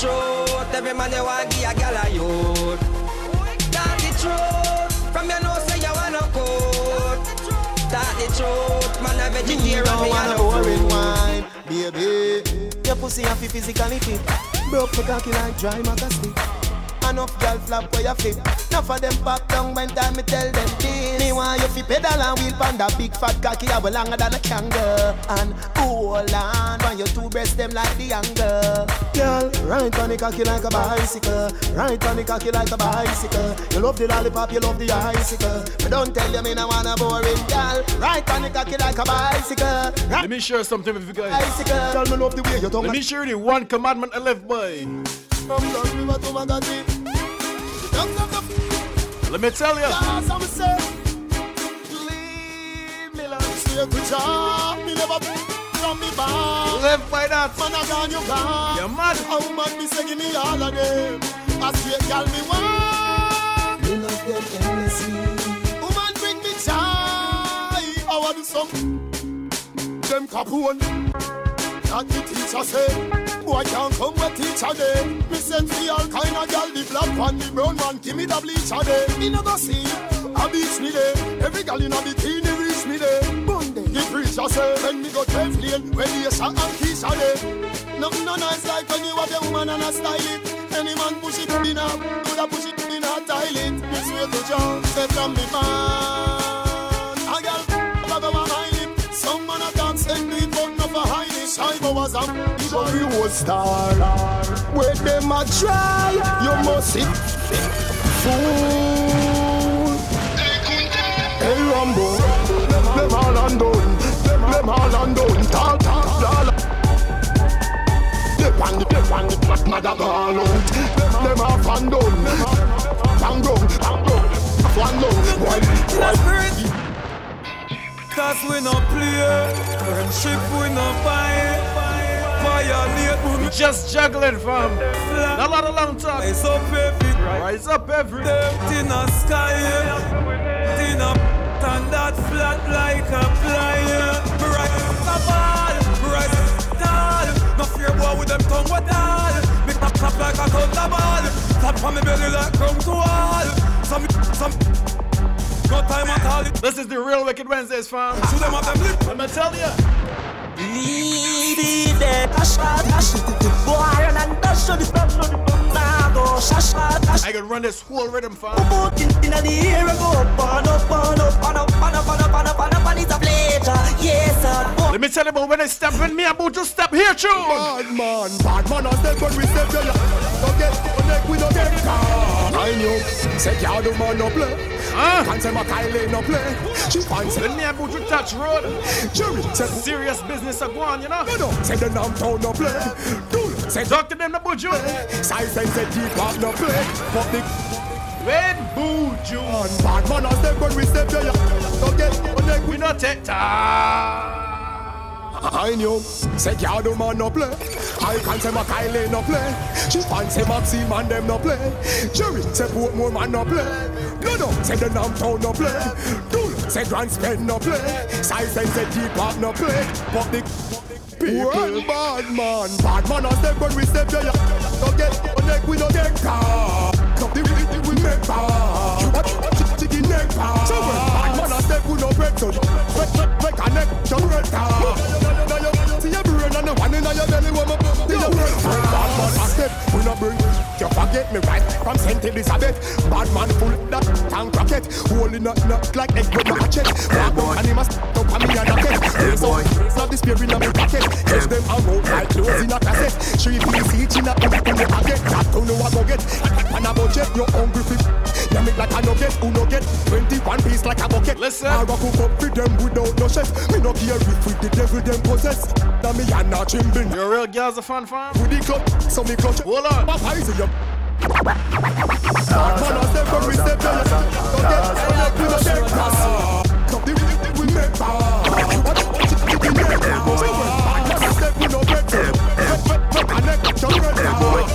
Truth, every man you want give a girl a youth. Talk the truth, from your nose say you wanna coat. Talk the truth, man a vegetarian, me wanna boring wine, baby. Your pussy have to physically fit, broke for cocky like dry magazine. Enough girl flap for your feet. Enough of them pop down when time me tell them this. Me want you fi pedal and wheel panda big fat cocky I will longer than a kangaroo. And hold on when you two breasts them like the angle. Girl, right on the cocky like a bicycle. Right on the cocky like a bicycle. You love the lollipop, you love the icicle. But don't tell you me no wanna boring girl. Right on the cocky like a bicycle. Right. Let me share something with you guys. Bicycle. Tell me love the way you talk. Let me share the one commandment I left by. Let me tell you. Live by that. You're mad. How mad me say give me all of them. I say girl me want. Me love them endlessly. Woman bring me joy. I want to some. Them Capone. That the teacher say, boy can't come with teacher day. Me send me all kind of girl, the black one, the brown one, give me the bleacher day. Me no go see, I beach me day. Every girl in a bikini reach me day. Monday, the preacher say, when me go to flame, when the shot and kiss her day. Nothing no nice like when you have a woman and a style it. Any man push it in her, could a push it in her tile it. It's way to jump, step from me man. A girl, love over my lip. Some man a dance and me but no for high. Shiva was a glory was star. When them a try, you must sit fool. Hey Rambo, them all and done, them all and done. Ta ta la. They pan the black mother all out. Them all and done, and done, one done. Why? Cause we no play, friendship we no buy. Just juggling fam, not a lot of long talk. Rise up every, rise up every. In a sky, in a and that flat like a flyer. Rise up all, rise tall. No fear war with them tongue with all. Make them clap like a thunder ball. Tap from me belly like come to all. Some no time at all. This is the real Wicked Wednesdays, fam. Let me tell you. Leave it. I could run this whole rhythm for let me tell you about when I step, when me about to step here, too. Bad man, I step when we step here. Don't get connect with a dead car. I knew, said y'all do man no play. Can't my Kylie no play. She finds when me about to touch road. Jerry, serious business I go on, you know. No, said the downtown no play. Dude, said talk to them no buju. Size and said deep up no play. Fuck the. When buju. Bad man, I step when we step here. Don't get connect with a dead car. I knew, said y'all do man no play. I can't say my Kylie no play. She fancy Maxi man them no play. Jerry said what more man no play. No, said the downtown no play. Dude, said Grand Spend no play. Size and said deep up no play. But the people bad man I step when we step there. Don't get connect with no dead car. Something we make power. Chicken neck power. So when bad man I step with no bread. So break a neck to red. No one in your belly woman. Bad man I step, we no bring. You forget me right from St. Elizabeth. Bad man full that tank rocket. Holy nut like egg with a hatchet. Bad boy, and he must stop on me and a cat. Raise up, it's not the spirit in my pocket. Catch them out like clothes in a cassette. She feels each in a pocket in the pocket. I don't know what go get. And a budget, you're hungry for. You make like a nugget, who no get 21 piece like a bucket. Listen, I rock up with them without no chef. Me no care if we the devil them possess. Now me and not chimbin. Your real girls are fun farm. With the club, so me clutch. Hold on. My eyes are young. Smart man, I step when we step down. Don't get connect with a dead car. Come the way we make power. What you think we make power? So when bad man I step with no better. Connect with your red car.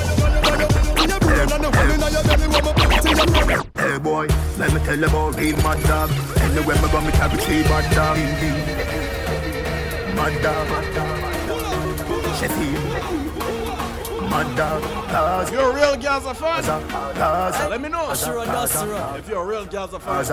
In your brain and the one in your belly when we put in your red. Hey boy, let me tell you about being mad dog. Anywhere me go, me can't be see mad dog. Mad dog. You're real girls are fun. Let me know. If you're real girls are fun.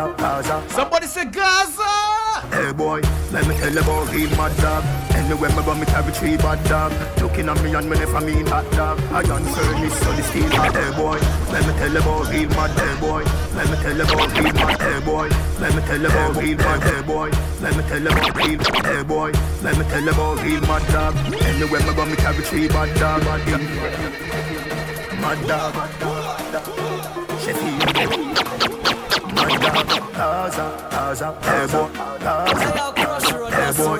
Somebody say Gaza. Hey boy, let me tell you about real mad dog. Anywhere me go, me carry three bad dog. Looking at me and me never mean hot dog. I don't furnace so the steel hot. Hey boy, let me tell you about real mad. Hey boy, let me tell you about real mad. Hey boy, let me tell you about real mad. Hey boy, let me tell you about real mad. Hey boy, let me tell you about real mad dog. Anywhere me go, me carry three bad dog. Mad dog, mad dog. Boy,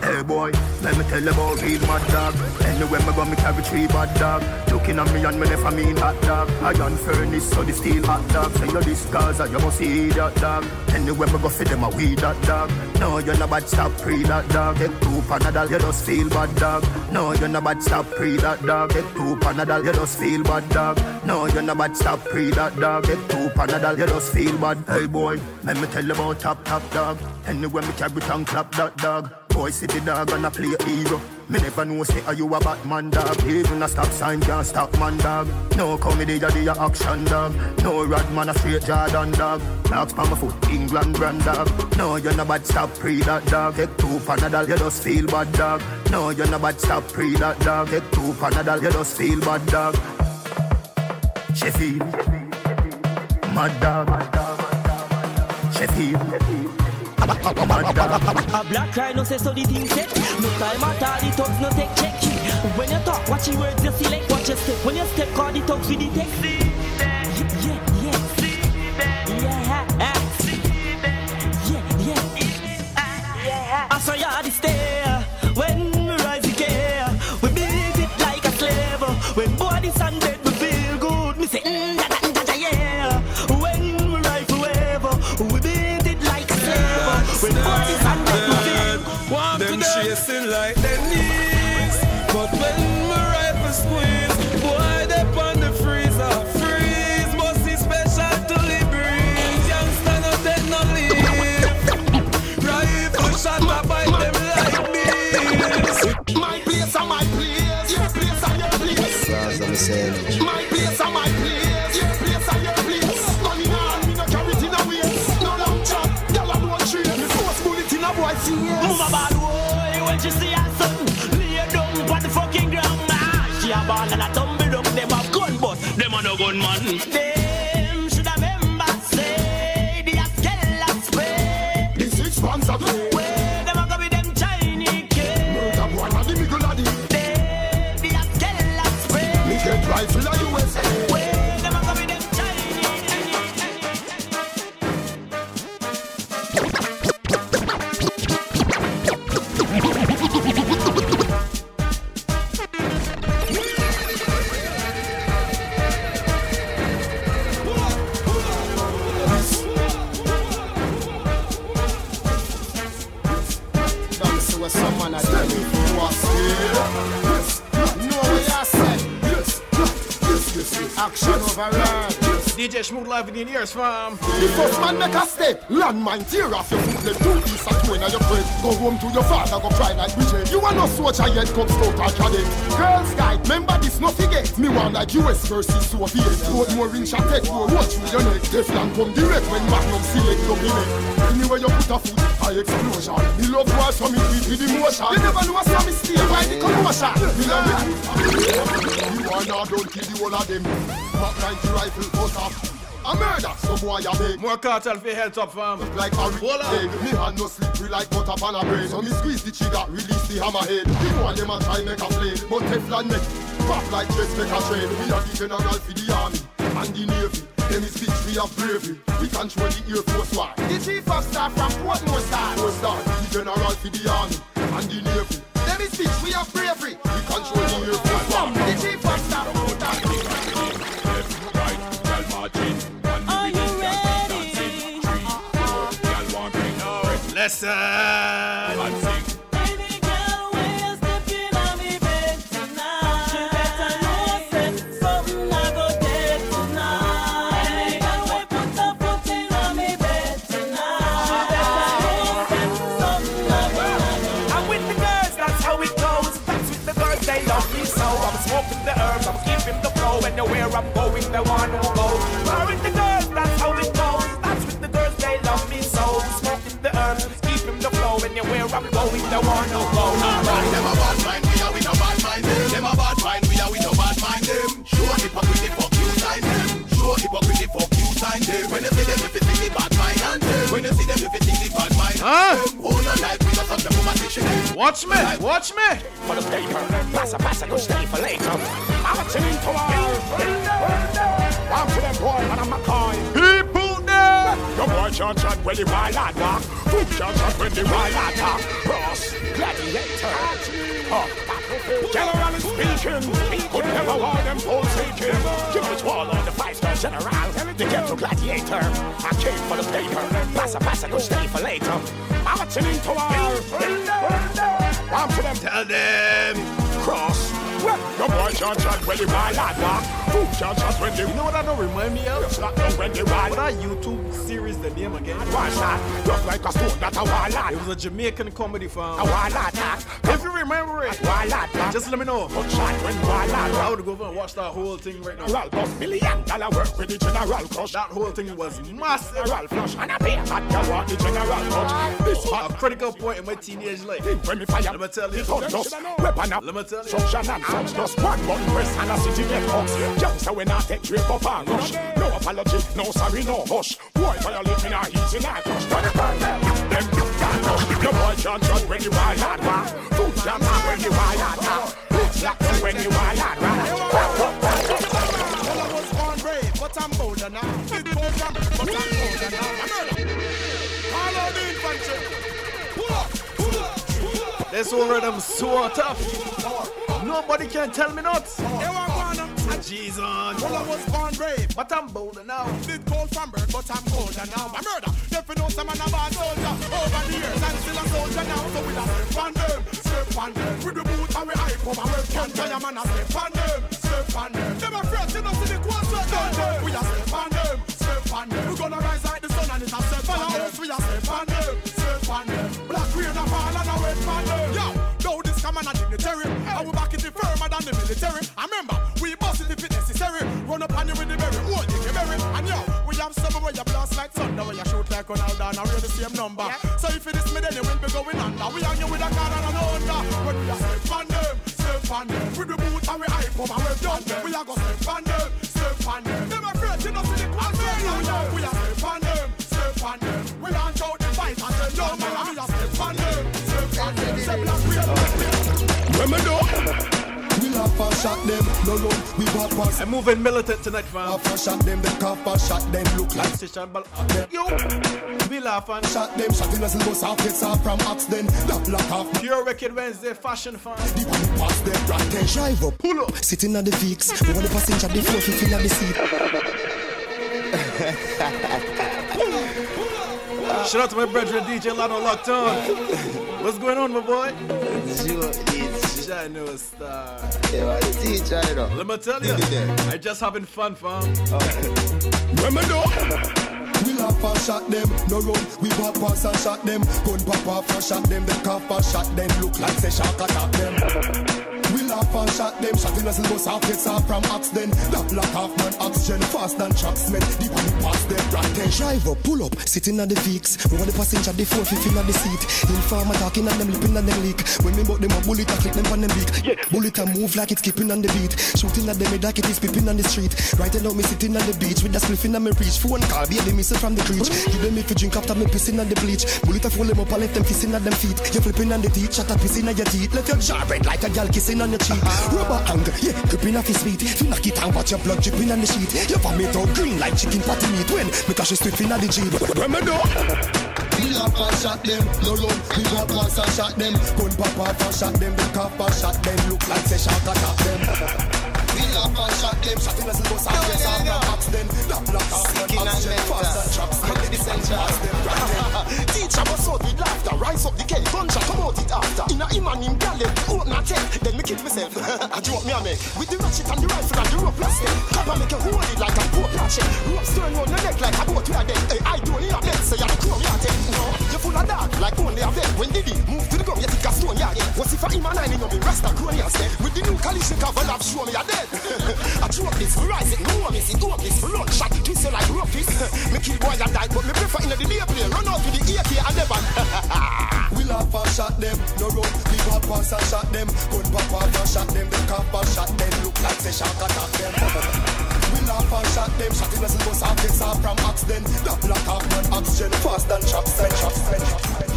hey boy, let me tell you about real mad dog. Anywhere me go, me carry three bad dog. Looking at me and me never mean hot dog. Iron furnace, so the steel hot dog. Say you're this Gaza, you must see that dog. Anywhere me go, feed them a weed that dog. No, you're not bad, stop pre that dog. Get two panadol, you just feel bad dog. No, you're not bad, stop pre that dog. Get two panadol, you just feel bad dog. No, you're not bad, stop pre that dog. Get two panadol, you just feel bad. Hey boy, let me tell you about top dog. Anywhere me carry tongue clap that dog. Boy, see the dog and I play hero. Me never know say are you a Batman dog. Even a stop sign can't stop man dog. No comedy, you do your action dog. No rod man a straight Jordan dog. Knocks from my foot, England brand dog. No, you're not bad, stop pre that dog. Take two panadol, you just feel bad dog. No, you're not bad, stop pre that dog. Take two panadol, you just feel bad dog. She feel mad dog. A black cry no say so the thing set. No time at all, the thugs no take check. When you talk, watch your words, you select, watch your step. When you step, call the thugs with the tech. Yeah. I saw y'all this day. When we rise again, we beat it like a slave. When bodies and dead, we feel good. Me say, them chasing like their knees, but when my rifle squeeze, boy, they on the freezer, freeze, must be special to liberate, youngster not dead, not live, rifle shot, I bite them like bees. My place are my place, your place are your place, my place are my place, your place are your place, no, you know, I'm in a carrot in a waist, no long chop, y'all are no tree, Yes. Mama bad boy when she see her son lay down on the fucking ground. Ah, she a ball and a tumble down. Them have gun but them a no gun man. Them should have member say the askel a spray. The 6 months a play. Where them a go be them Chinese kids? Murder boy and the middle of the askel a spray. Me get rifle a USA. DJ Schmood live in the ears, fam. The first man make a step, landmine tear off your foot, let 2 pieces of twine on your bread. Go home to your father, go cry like Richard. You are no soldier yet, come scout like a dick. Girls guide, remember this, no forget. Me one like US versus Soviet. Load more in Shatek, go watch with your neck. Defland come direct when Magnum select your minute. Anywhere you put a foot, I explosion. Me love was from it with emotion. You never know what's on me stay, why the commotion? Me love it. You are now don't kill the whole of them. Back like the rifle, cut off. A murder, so boy I beg. More cartel for health up, fam. Like a rig, me hand no slippery like butter on a bread. So me squeeze the trigger, release the hammerhead. You want them a try make a play, but Teflon make pop like chest make a train. We are the general for the army and the navy. Them is speech we have bravery. We control the Air Force One. The chief of staff from Portmore Star. The general for the army and the navy. Them is speech we have bravery. We control the Air Force One. The chief of staff from Portmore. Where I'm going, they want to go. Marry the girls, that's how it goes. That's with the girls, they love me so. Smoking the herbs, keeping the flow. And you're where I'm going, they want to go. Alright, them a bad mind, we are with a bad mind. Them a bad mind, we are with a bad mind. Sure, hypocrite, fuck you, sign them. Sure, hypocrite, fuck you, sign them. When you see them, if you think the bad mind, and them. When you see them, if you think the bad mind, all the night, we just have the woman teaching. Watch me, watch me. For the paper, pass a good stay for later. I'm tuning to I'm for them boy, and I'm a coin. People there! Your boy John John when he wild at that. Food John John when he wild at that. Boss, gladiator. General is speaking. He could never war them bold seeking. Give us war on the 5-star general. The ghetto gladiator. I came for the paper. Pass a good stay for later. I'm tuning to I'm for them. Tell them. Cross. Your boy John John when they wild at that. Food John John when they. You know what I don't remind me of? Just not know when they wild. What are YouTube series the name again? Watch that. Look like a stone that a wild at. It was a Jamaican comedy film. A wild at that. If you remember it. Wild at that. Just let me know. John John when wild at that. I would go over and watch that whole thing right now. Ralph Buff $1 million work with the general crush. That whole thing was massive. Ralph Flush and a pay hot girl want the general crush. This was a critical point in my teenage life. When me fire. Let me tell you. Weapon up. Let me tell you. Just one button press and a city get boxed. Youngster when I take drip up and rush. No apology, no sorry, no hush. Why violate me now, he's in our crush. Don't burn them, can't rush. Your boy John John when you wild hard rock. Food John John when you wild hard rock. Food John when you wild hard rock. Well, I was born brave, but I'm bolder now. Food program, but I'm bolder now. I'm murder. Follow the infantry. Pull up. This one rhythm so tough. Nobody can tell me nuts. Jesus. Well, I was born brave, but I'm bolder now. Did cold from birth, but I'm colder now. I murder. Definitely knows I'm a bad soldier. Over the years, I'm still a soldier now. So we don't step on them. With the boot and we hype up and we can't tell your man. I step on them. Them afraid to not see the quarter. We are step on them. We're gonna rise like the sun and it's a step on them. We are step on them. Black queen and fall and I wait for them. Yo, though this come on a dignitary. I will back it firmer than the military. I remember, we bust it if it's necessary. Run up on you with the berry, oh, you can bury. And yo, we have summer where you blast like thunder, where you shoot like like Ronaldo and I wear the same number. Yeah. So if it is me, then you will be going under. We hang you with a car and an under. When we are safe on them, safe on them. With the boot and we hype up and we've done them. We are going safe on them, safe on them. Them afraid you don't see the quad. We are safe on them, safe on them. We launch out the fight and then no man. We are safe on them, safe on them. Say black we are black men. When we do. We laugh and shot them, no love, we walk past. I'm moving militant tonight, fam. Laugh and shot them, the cop and shot them, look like station ball. You, we laugh and shot them, shot in as it goes off, it's off from accident, that black off. Pure Wicked Wednesday fashion, fam. The one past them, right there. Driver, pull up, sitting on the fix. We want the passenger, the floor, sitting on the seat. Shout out to my brethren, DJ Lado Locked On. What's going on, my boy? I know a star. Yeah, teacher, you know. Let me tell you, I just having fun, fam. We laugh and shot them, no run. We pop pass and shot them. Gun pop off and shot them. The cop and shot them. Look like they shark attack them. We laugh and shot them. Shot in as it goes off. It's off from accident. That black half man oxygen. Fast than tracksmen. The one past them. Right there. Driver, pull up. Sitting on the fix. We want the passenger. The 450 on the seat. Informer talking on them. Lipping on them leak. When we bought them a bullet. I click them on them beak. Yeah. Bullet a move like it's keeping on the beat. Shooting at them. Head like it is peeping on the street. Right now me sitting on the beach. With a spliff in on me reach. Phone call. Be a missile from the creech. Give them if you drink after me pissing on the bleach. Bullet a fold them up. I left them kissing on them feet. You flipping on the teeth. Shut up pissing on your teeth. Let your jaw red like a girl kissing on your cheek, rubber hand, yeah, gripping off his feet. You knock it and watch your blood dripping on the sheet. You vomit out green like chicken patty meat. When me cash is sniffing on the jeep. When me do, we laugh and shot them. No love, we walk past and shot them. Gun pop off and shot them. The cop and shot them. Look like they shot and shot them. We laugh and shot them. Shot in as it goes out. Yes, I'm not ax them. That black off and oxygen. Fast and traps. I'm the center. Teacher was out with laughter. Rise up the cake. Gunshot come out it after. In a man in galley. Open a tent. Then kill myself. I do what me I make. With the ratchet and the rifle and the rope last day. Papa make a hole in like a poor plastic. Ropes turn on the neck like a boat to a deck. Hey, I don't need a bed, so you have to call me a deck. No, you're full of dark, like only a bed. When did he move to the ground, you take a stone, yeah, yeah. What's if I am a nine in your rasta crony instead? With the new collision cover, I'll show me a dead. I threw up this, we rise it, no one is it, don't miss, run, shot, twist it like roughies. Me kill boys and die, but me prefer in the day play. Run out with the AK and never. We laugh and shot them, no run, we walk past and shot them. Gun pop off and shot them, the cop and shot them. Look like they shark attack them. We laugh and shot them, shot in as it goes off. It's off from accident. That black off man oxygen, fast and tracksmen, tracksmen, tracksmen.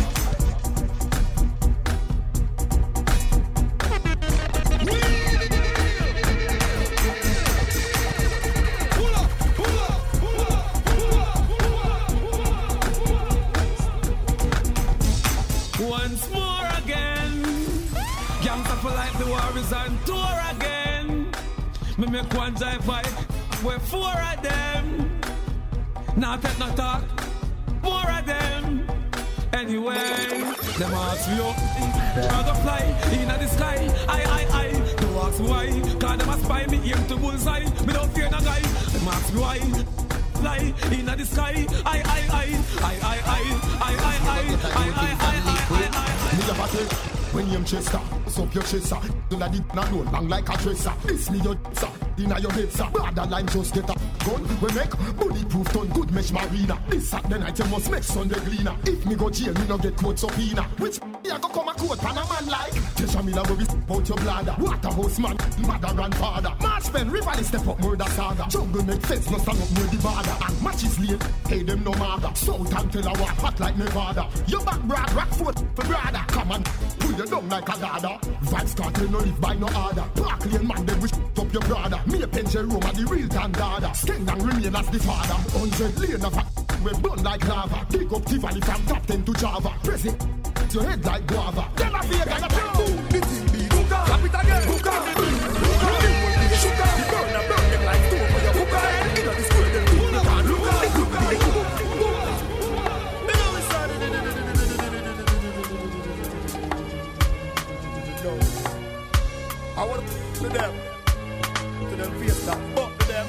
Once more again. Gangsta for life, the war is on tour again. Me make one jive fight, we're four of them. Now take no talk, more of them. Anyway, them ask me up, try to fly, in the sky, I. They ask me why, cause them a spy, me aim to bullseye, me don't fear no guy. Them ask me why, fly, in the sky, I. When you're chester, soap your chaser. Do not deep, not known, bang like a tracer. This me your sir, deny your head, sir. Brother line just get a gun. We make bulletproof ton, good mesh marina. This Saturday night, you must make Sunday greener. If me go jail, me no get court subpoena. Which I go come a court, pan a man like Teshamila go be out your bladder. Waterhouse man, mother grandfather. Marchman, rivalry step up, murder saga. Jungle make fence, no stand up, murder border. And matches late, hey them no matter. South and Delaware, hot like Nevada. Your back broad, rock foot, for brother. Come on, pull your down like a dada. Vibes cartel no live by no order. Parkley and man, they wish up your brother. Me a pension room at the real dandada. Skeng and remain as the father. 100 lane of a, we burn like lava. Dig up Tivoli from top 10 to Java. Present your head like guava. Then I feel like a the team be hookah. Capital girl hookah. Sugar. You burn them like two for your hookah. You know this girl, them people can't look at. I want to them face that fuck to them.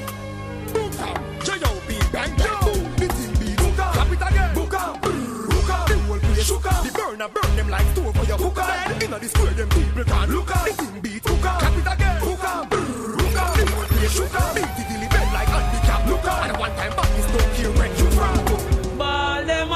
Hookah. J.O.B. Bang. The team be hookah. Capital girl hookah. The whole place sugar. The burn them like two for your hookah. Inna the square, them people can look at. The thing beat hookah, capital girl hookah, brrr hookah. They won't play hookah, beat the dilly bell like handicap hookah. And one time back, it's no kill when you from. Ball them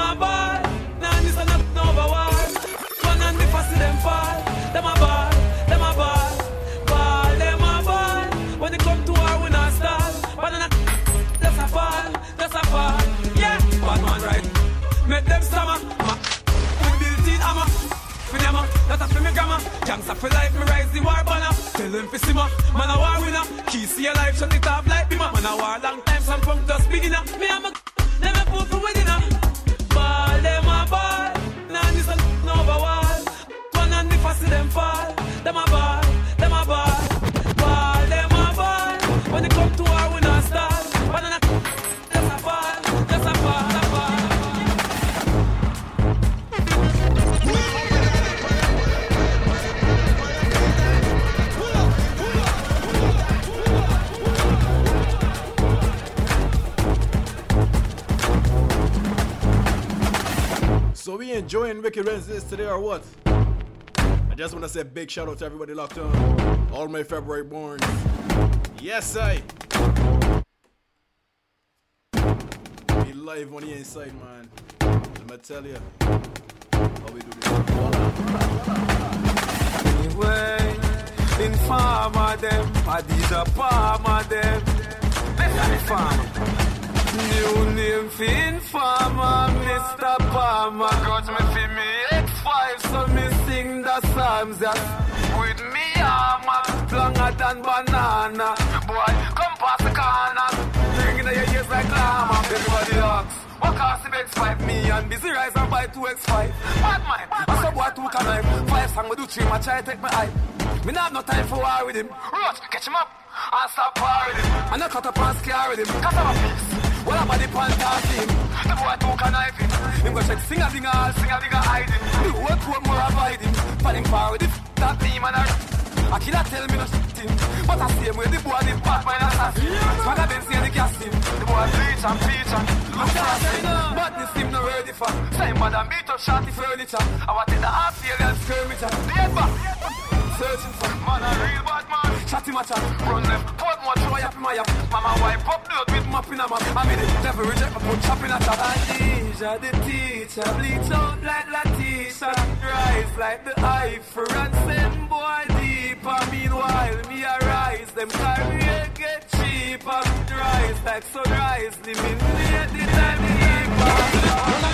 for life, me rise the war banner. Tell them fi simmer, man a war winner. Key see your life, shut it off like bimmer. Man a war long time, some punk just beginner. Me and my them a fool for winning up. Ball, them a ball. Nah, this a over wall. One and me fast see them fall. Them a ball, them a ball. Ball, them a ball. When they come to war, we not stall. One and a just a ball, just a ball, a ball. So we enjoying Wicked Wednesday today or what? I just want to say a big shout out to everybody locked on. All my February borns. Yes, I. We live on the inside, man. Let me tell you how we do this. Anyway, in farmer them, I did a farmer them. Let's farmer. New name fin farmer, Mr. Palmer. Got me for me X5, so me sing the psalms with me armor, longer than banana. Boy, come past the corner, ringing in your ears like llama. Everybody asks, what cost the X5? Me and busy rise and buy 2X5. What mine? I said, what two can I? 5 songs, we do 3, my child take my eye. Me not have no time for war with him. Rush, catch him up, and stop war with him. And I cut up and scare with him. Cut up a piece. Well, I'm the panther team. The boy took a knife in. Him go check sing a dinga hiding. The whole court more abiding. Falling far with the that team and I cannot tell me no shit. But I see him with the boy the back man assassin. Father been seeing the casting. The boy preach and preach and look at him. But this team no ready for. Same bad and beat up shot the furniture. I want in the half year and skirmish. The searching for man a real bad man. Chatty matcha, run left, put more joy up in my app. Mama wipe up dirt with mapping a map. I mean the devil reject my put chopping at her. Adija the teacher, bleach out like Latisha. Rise like the eye for and send boy deeper. Meanwhile me a rise, them career get cheaper. Rise like sunrise, living near the time. None of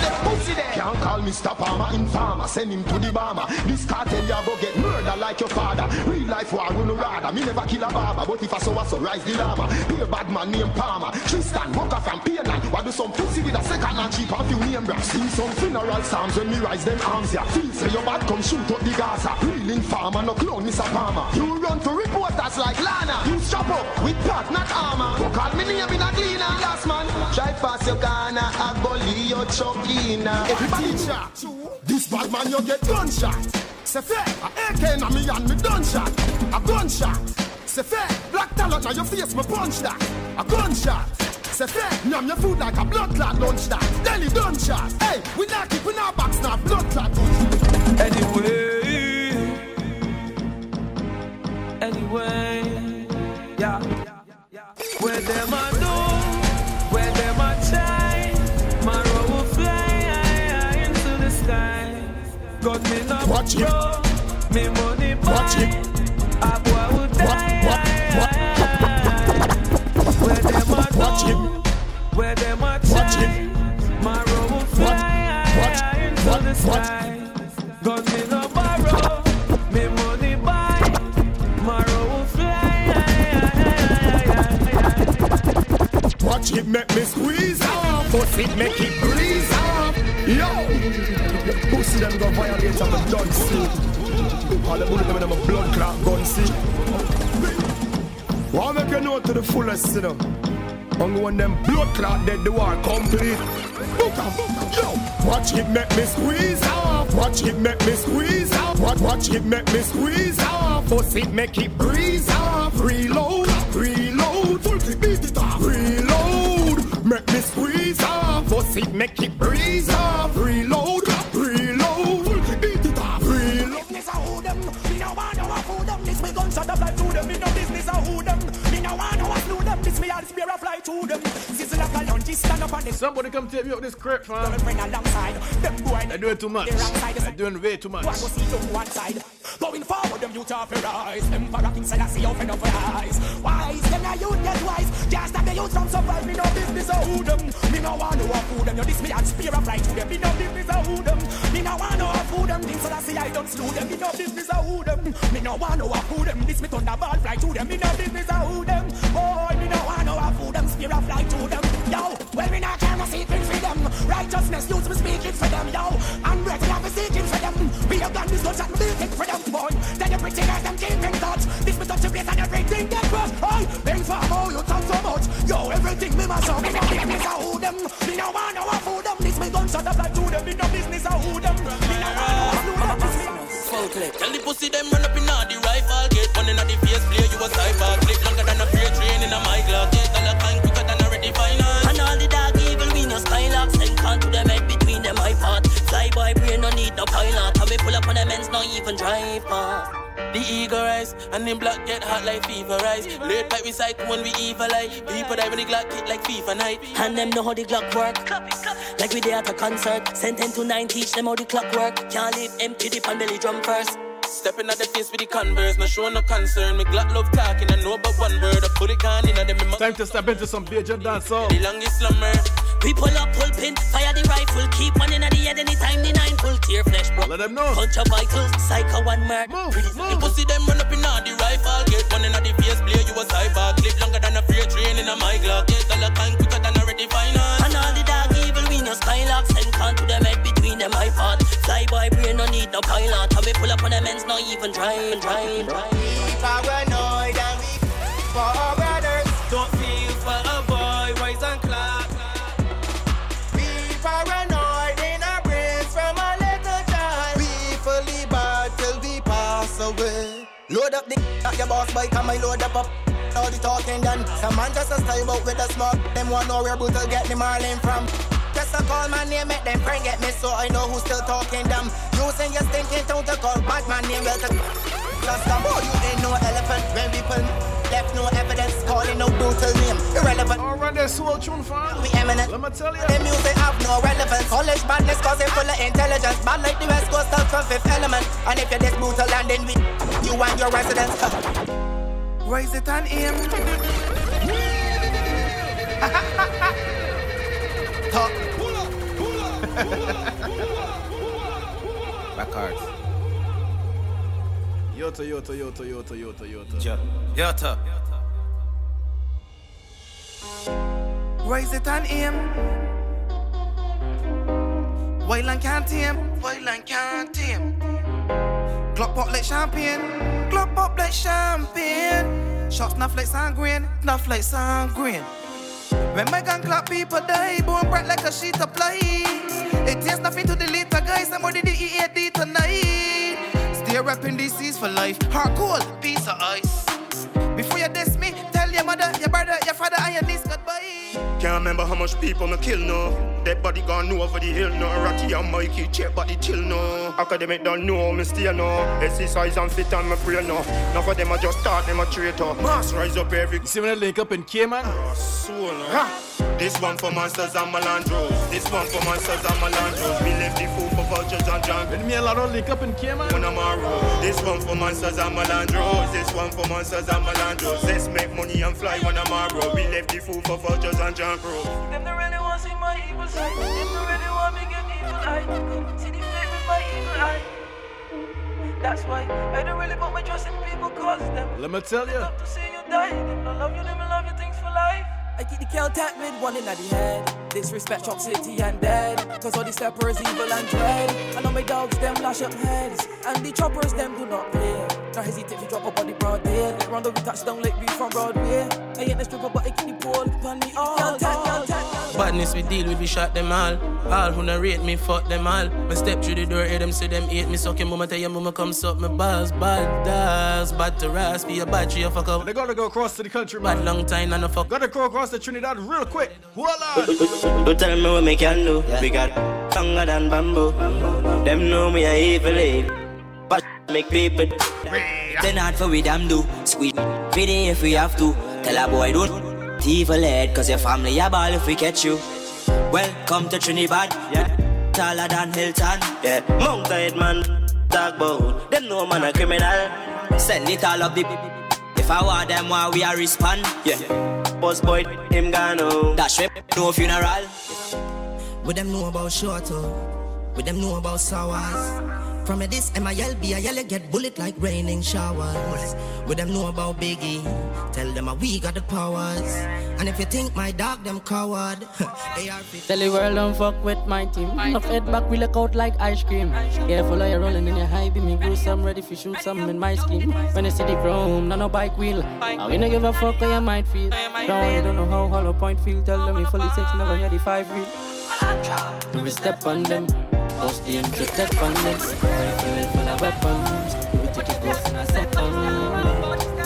them pussy there. Can't call Mr. Palmer informer. Send him to the bomber. This cartel ya go get murder like your father. Real life war we no rather. Me never kill a barber, but if I saw us rise the llama. Be a bad man named Palmer. Tristan Walker from P9. Why do some pussy with a second and cheap and few name brass? Sing some funeral psalms when me rise them arms ya. Feel say your bad come shoot up the Gaza. Real informer no clone Mr. Palmer. You run for reporters like Lana. You strap up with pot not armor. Go call me name in a cleaner. Last man try pass your Ghana a gully. Your chokina, everybody chat. This bad man, you get gunshot. C'est fait, I AK on me and me gunshot. A gunshot. C'est fait, black talent on your face, me punch that. A gunshot. C'est fait, numb your food like a blood clot lunch that. Daily gunshot. Hey, we not keep in our backs now, blood clot. Anyway, yeah. Where them I do, where them I try. God me not watch it. Me money watch it. A boy would die. Where them a watch it. Where them a watch it. My road will fly into the sky. God me not borrow. Me money buy. My road will fly. Watch it make me squeeze up. Force it make it breeze up. Yo. Pussy them go violate and I don't see. All the bullet them in them a blood clot gun see. Why make you know to the fullest, you know? And when them blood clot dead the war complete. Yo, watch it make me squeeze out. Watch it make me squeeze out. Watch it make me squeeze out. Force it make it breeze out. Reload, full clip beat it up. Reload, make me squeeze out. Force it make it breeze out. Somebody come take me up this crap, fam. They're doing too much. They're doing way too much. Going forward, them youth of your eyes. Emperor King Selassie open up your eyes. Wise, them a youth get wise. Just that the youth from survive. Me no business a who them. Me no want no a fool them. You diss me and spear a fly to them. Me no business a who them. Me no want no a fool. do them things, so that see I don't slew them. Me no business a who them. Me no want no a who them. This me thunderball fly to them. Me no business a who them. Boy, me no want no a who them. Spirit fly to them. Yo, well me no care no secret for them. Righteousness use me speaking for them. Yo, and ready have a seeking for them. We have done this don't shut me thinking for them. Boy, then you pretty nice them keeping touch. This me touch the place and everything get crushed. Hey, bang for how you talk so much. Yo, everything me must up. Me no business a who them. Me no want no a who them. This me gun shut up like to them. Me no business a who them. Tell the pussy them run up in all the rifle gate. One in the face play you a cyber clip. Longer than a free train in a my Glock. Dollar kind quicker than a ready finance. And all the dark evil we no Skylarks. And can't to them head between them my part. Flyboy brain no need no pilot. And we pull up on them ends not even drive past. The eagle eyes and the block get hot like fever eyes. Late night we cycle when we evil like. People die when the Glock hit like FIFA night. And them know how the Glock work. Like we there at a concert. Send 10 to 9, teach them how the clock work. Can't leave empty dip and belly drum first. Stepping at the face with the Converse, not showing no concern. Me Glock love talking and know but one word. I put it on in them. Time to step into some Bajan dance hall. The longest slumber. We pull up, pull pin, fire the rifle. Keep one in the head anytime the nine pull. Tear flesh broke. Let them know. Punch your vitals, psycho one murder. You pussy them run up in all the rifle. Get one in the face play you a cyber. Clip longer than a free train in a my Glock. Get dollar kind quicker than a ready finance. And all the dark evil we no Skylocks. And can't to them head between them my part. Flyboy brain no need no pilot. And we pull up on them ends. Not even trying. We paranoid and we for our brothers. Don't feel for a boy, wise and clock. We paranoid in our brains from a little child. We fully bad till we pass away. Load up the at your boss bike and my load up. All the talking done. Some man just a style out with a smoke. Them one know where brutal get the Marlin from. Just a call my name, make them friend get me so I know who's still talking them. You send your stinking tongue to call back my name, well to just come on, you ain't no elephant. When people left no evidence, calling no brutal name, irrelevant. All right, that's so tune fine. We eminent, let me tell you. The music have no relevance. College badness cause it full of intelligence. Bad like the West Coast stuff from Fifth Element. And if you're this brutal landing with you and your residence, raise it and aim. Talk. Pull up. Backwards. Yota. Yota. Raise it and aim. Wildland can't aim. Clock pop like champagne. Shots not like sanguine. When my gang clap, people die, bone bright like a sheet of ply. It tastes nothing to the later guys, I'm already the EAD tonight. Stay rapping these seas for life, heart cold, piece of ice. Before you diss me, tell your mother, your brother, your father, and your niece goodbye. Can't remember how much people me kill now. Dead body gone no over the hill now. Ratty and Mikey check body chill now. Academic don't know me still now. Exercise and fit and me brain now. Now for them I just start them a traitor. Mass rise up every. See when I link up in Cayman? This one for monsters and malandros. We live the food for vultures and junk. When me and Lara link up in Cayman? When I'm on road. This one for monsters and malandros. Let's make money and fly when I'm on road. We live the food for vultures and junk, bro. Them no really want to see my evil side. Them no really want me get evil eye. See the flick with my evil eye. That's why I don't really put my trust in people cause them. Let me tell you. They love to see you die. Them no love you, them love your things for life. I keep the Kel-Tat with one in the head. Disrespect Chop City and dead. Cause all the steppers evil and dread. And all my dogs them lash up heads. And the choppers them do not play. Not hesitate to drop up on the broad day. Like Rondo we touch down like we from Broadway. I ain't a stripper but I keep the pole upon me all. Badness we deal with, we shot them all. All who narrate me, fuck them all. I step through the door, hear them say them hate me. Sucking mama, tell your mama come suck my balls. Bad ass, bad to rasp, be a bad tree, a fuck up. They gotta go across to the country, man. Bad long time and a fuck. Gotta go across to Trinidad real quick. Voila! Don't tell me what me can do. We got stronger than bamboo. Them know me a evil ape. But make people. Then hard for we damn do. Squeeze video if we have to. Tell a boy don't evil head. Cause your family a ball if we catch you. Welcome to Trinidad. Yeah. Taller than Hilton. Yeah. Mount head man. Talk about. Them know man a criminal. Send it all up the. If I want them while we are respond. Yeah. Boss boy, him gone. That shrimp, no funeral. With them know about short, with them know about sours. From a this MILBIL get bullet like raining showers. With them know about Biggie, tell them we got the powers. And if you think my dog them coward, tell the world don't fuck with my team. Off head back we look out like ice cream. Careful how you're rolling in your high beam. I'm ready for shoot some in my skin. When you see the chrome, no bike wheel. I we no give a fuck how you might feel. No, you don't know how hollow point feel. Tell them we fully sex never hear the 5 real. Do we step on them? Post the intro step on them. Rifle it full of weapons. Do we take it close in a second?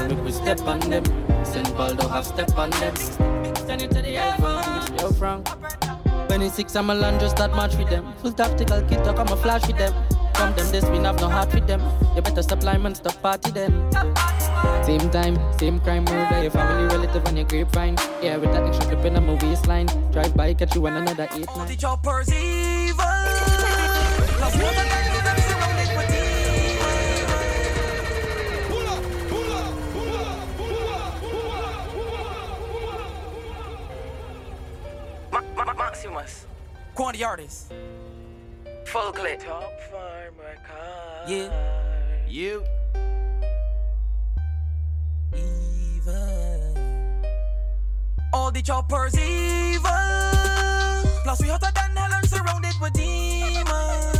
Do we step on them? Send ball don't have step on them. Send it to the iPhone. Yo Frank 26 I'm a land just that match with them. Full tactical kit to come a flash with them. From them this we have no heart with them. You better supply man stop party then. Same time, same crime, murder your family relative on your grapevine. Yeah, with that extra clip in on my waistline. Drive by, catch you on another 8-9. The choppers evil. Lost more than 90 them surrounded with evil. Pull up. Maximus. Quantity artist. Full clip. Top farmer car. Yeah. You. All the choppers evil. Plus we hotter than hell and surrounded with demons.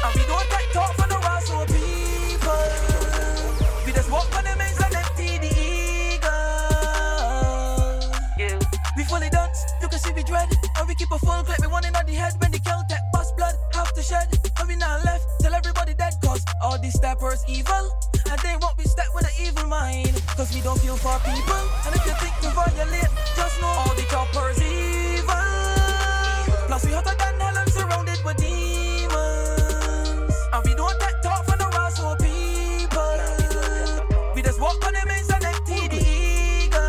And we don't take talk for the rest of people. We just walk on the mains and empty the eagle. Yeah. We fully dance, you can see we dread. And we keep a full clip, we one in on the head. When the count that pass blood, half the shed. And we not left, till everybody dead. Cause all the steppers evil. And they won't be stepped with an evil mind. Cause we don't feel for people. And if you think to violate, just know all the choppers evil. Plus we hotter than hell and surrounded with demons. And we don't take talk for the rest of people. We just walk on the mains and empty the ego.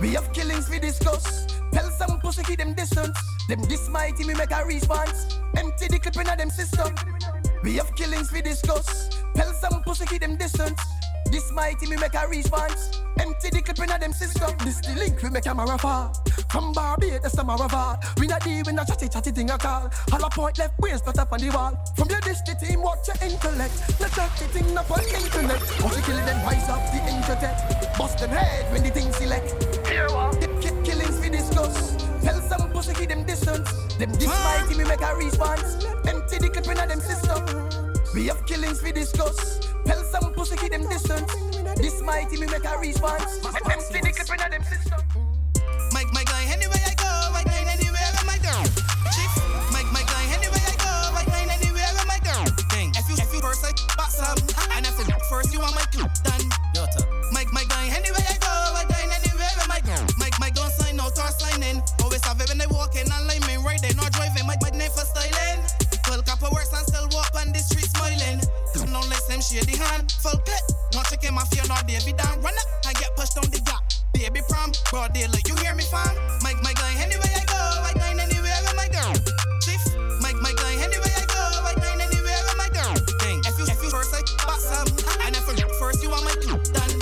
We have killings we discuss. Tell some pussy keep them distance. Them this mighty we make a response. Empty the clip in of them system. We have killings we discuss. Tell some pussy keep them distance. This mighty me make a response. Empty the clip in of them system. This the link we make a marathon. From Barbados to Maraval. We not deal with no chatty thing I call. Hollow point left waist not up on the wall. From your dish the team watch your intellect. No chatty thing up on the internet. Pussy killing them rise up the internet. Bust them head when the thing select. Here what? Killings we discuss. Tell some pussy keep them distance. Them this mighty me make a response. Empty the clip in of them system. We have killings we discuss. Tell some pussy keep them distance. This mighty me make a response. Empty the clip in of them system. My guy, anyway I go, my guy, anywhere am I down? Chief, my guy, anyway I go, my guy, anywhere am I down? Gang, if you first I box up, and I said first you want my clip done. My guy, anyway I go, my guy, anywhere am I down? My gun sign out or sign in. Always have it when they walk in and line men right, they not driving. My name for styling. Full cap of works and still walk on the street smiling. Don't listen, shady hand, full clip. Not checking my fear, not David down. Run up, I get pushed down the gap. Baby prom, broad daylight, you hear me fam? My guy, anyway I go, my guy, anywhere am I down? Chief, my guy, anyway I go, my guy, anywhere am I down? Dang, if you first I box up, and if you first you want my clip done.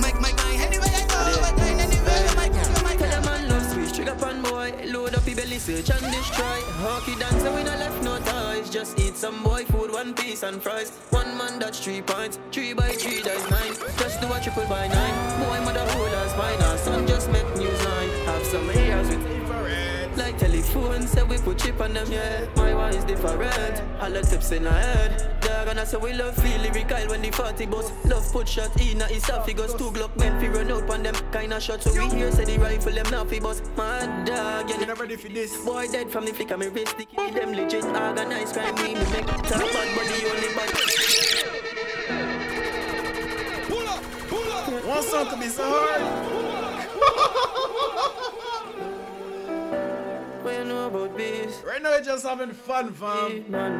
My guy, anyway I go, my guy, anywhere am I down? Tell a man love sweet, trigger pan boy, load up your belly, search and destroy. Hockey dancer, we not left no toys, just eat some boy food, one piece and fries. One man that's 3 points, 3 by 3 that's 9. Just do a 3 by 9. Boy motherhood and spine, our son just make news line. Have some ears with infrared. Like telephone, say we put chip on them, yeah. My one is different, all the tips in her head. They're gonna say we love feel lyrical when the 40 bus. Love put shot in at his half, he goes 2 Glock men, fi run out on them kinda shot. So we hear say the rifle them now fi bus. My dog, yeah. You're not ready for this. Boy dead from the flick of me wrist, the key them legit organized crime. We make it top bad, but the only bad. One song could be so hard. Well, know about this. Right now, we're just having fun, fam. Yeah,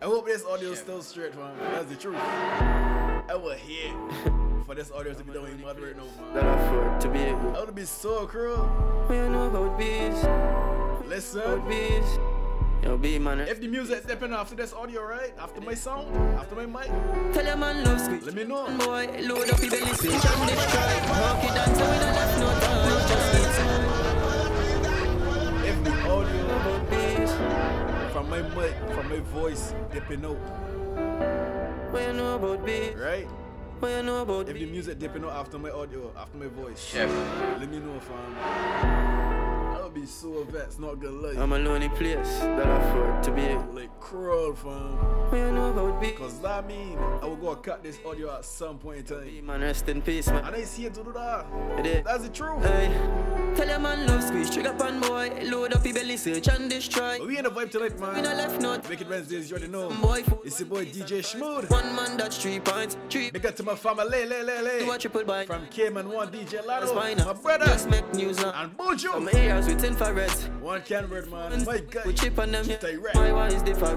I hope this audio is still straight, fam. That's the truth. I was here for this audio to be doing mud right now, fam. That I to be able. That would be so cruel. Well, know about this. Listen. About this. Be if the music is stepping after this audio, right? After my sound, after my mic. Tell a man love sweet. Let me know. Boy, load up the belly switch and destroy. Hockey dancer, we don't have no time. Just if the audio my mic, from my voice dipping out. What you know about beef? Right? What you know about beef? If the music dipping out after my audio, after my voice, chef, let me know, fam. I'll be so vexed, not gonna lie. I'm a lonely place that I afford to be in. Like, crawl, fam. What you know about beef? Cause that mean I will go cut this audio at some point in time. Man, rest in peace, man. And I see it to do that. That's the truth. Tell your man love squeeze, trigger pan boy, load up your belly, search and destroy. But we in the vibe tonight, man. We not left note. Wicked Wednesdays, you already know. Boy, it's your boy DJ Schmood. One man that's 3 points. Big up to my family, lay. Do a triple bite. From Cayman One DJ Lado, my brother. Just make news now. And Bojo. My ears with infrared. One can word, man. My guy. We chip on them. Direct. My one is different.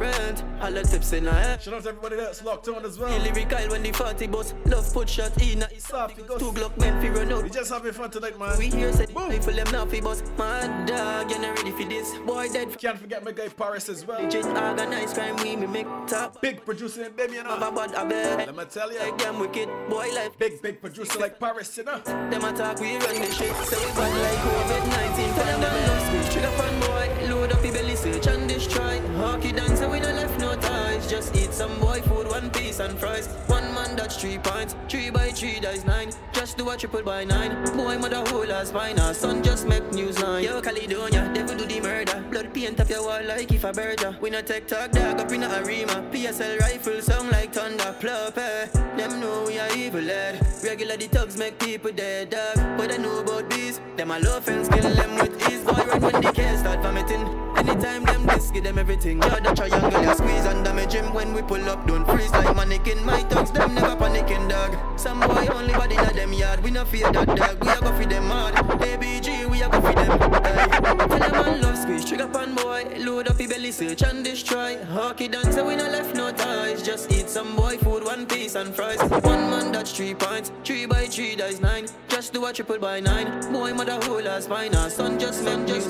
I let tips in her. Shout out to everybody that's locked on as well. He lyrical when the party bus. Love put shot in. It's soft. Two Glock men fi run out. We just having fun tonight, man. We here said. Boom. Them now for boss, my dog, you're not ready for this. Boy, dead. Can't forget my guy Paris as well. Just organized crime, we make top. Big producer and them, you know. Let me tell you, like them wicked boy life. Big producer like Paris, you know. Them attack, we run the shit. So we bad like COVID-19. Tell them down low switch, trigger fan boy. Load up your belly, search and destroy. Hockey dance, so we don't left no ties. Just eat some boy food, one piece and fries. One man that's 3 points. 3 by 3, that is 9. Just do a triple by 9. Boy, mother whole as fine as son. Just make news line. Yo, Caledonia, devil do the murder. Blood paint up your wall like if a burger. We no tech talk dog up in a arena. PSL rifle sound like thunder. Plop, eh? Them know we are evil, lad. Regular the thugs make people dead, dog. What I know about bees? Them a love and kill them with ease. Boy, right when the kids start vomiting. Anytime them this, give them everything. Yo, the triangle, you squeeze and damage him. When we pull up, don't freeze like mannequin. My thugs, them never panicking, dog. Some boy only body in them yard. We no fear that, dog. We a go feed them hard. Baby, we are go for them. Tell them man love squeeze, trigger pan boy, load up your belly, search and destroy. Hockey dance, so we not left no ties. Just eat some boy food, one piece and fries. One man that's 3 points, 3 by 3 that is 9. Just do a triple by 9. Boy mother whole as fine as son. Just make news.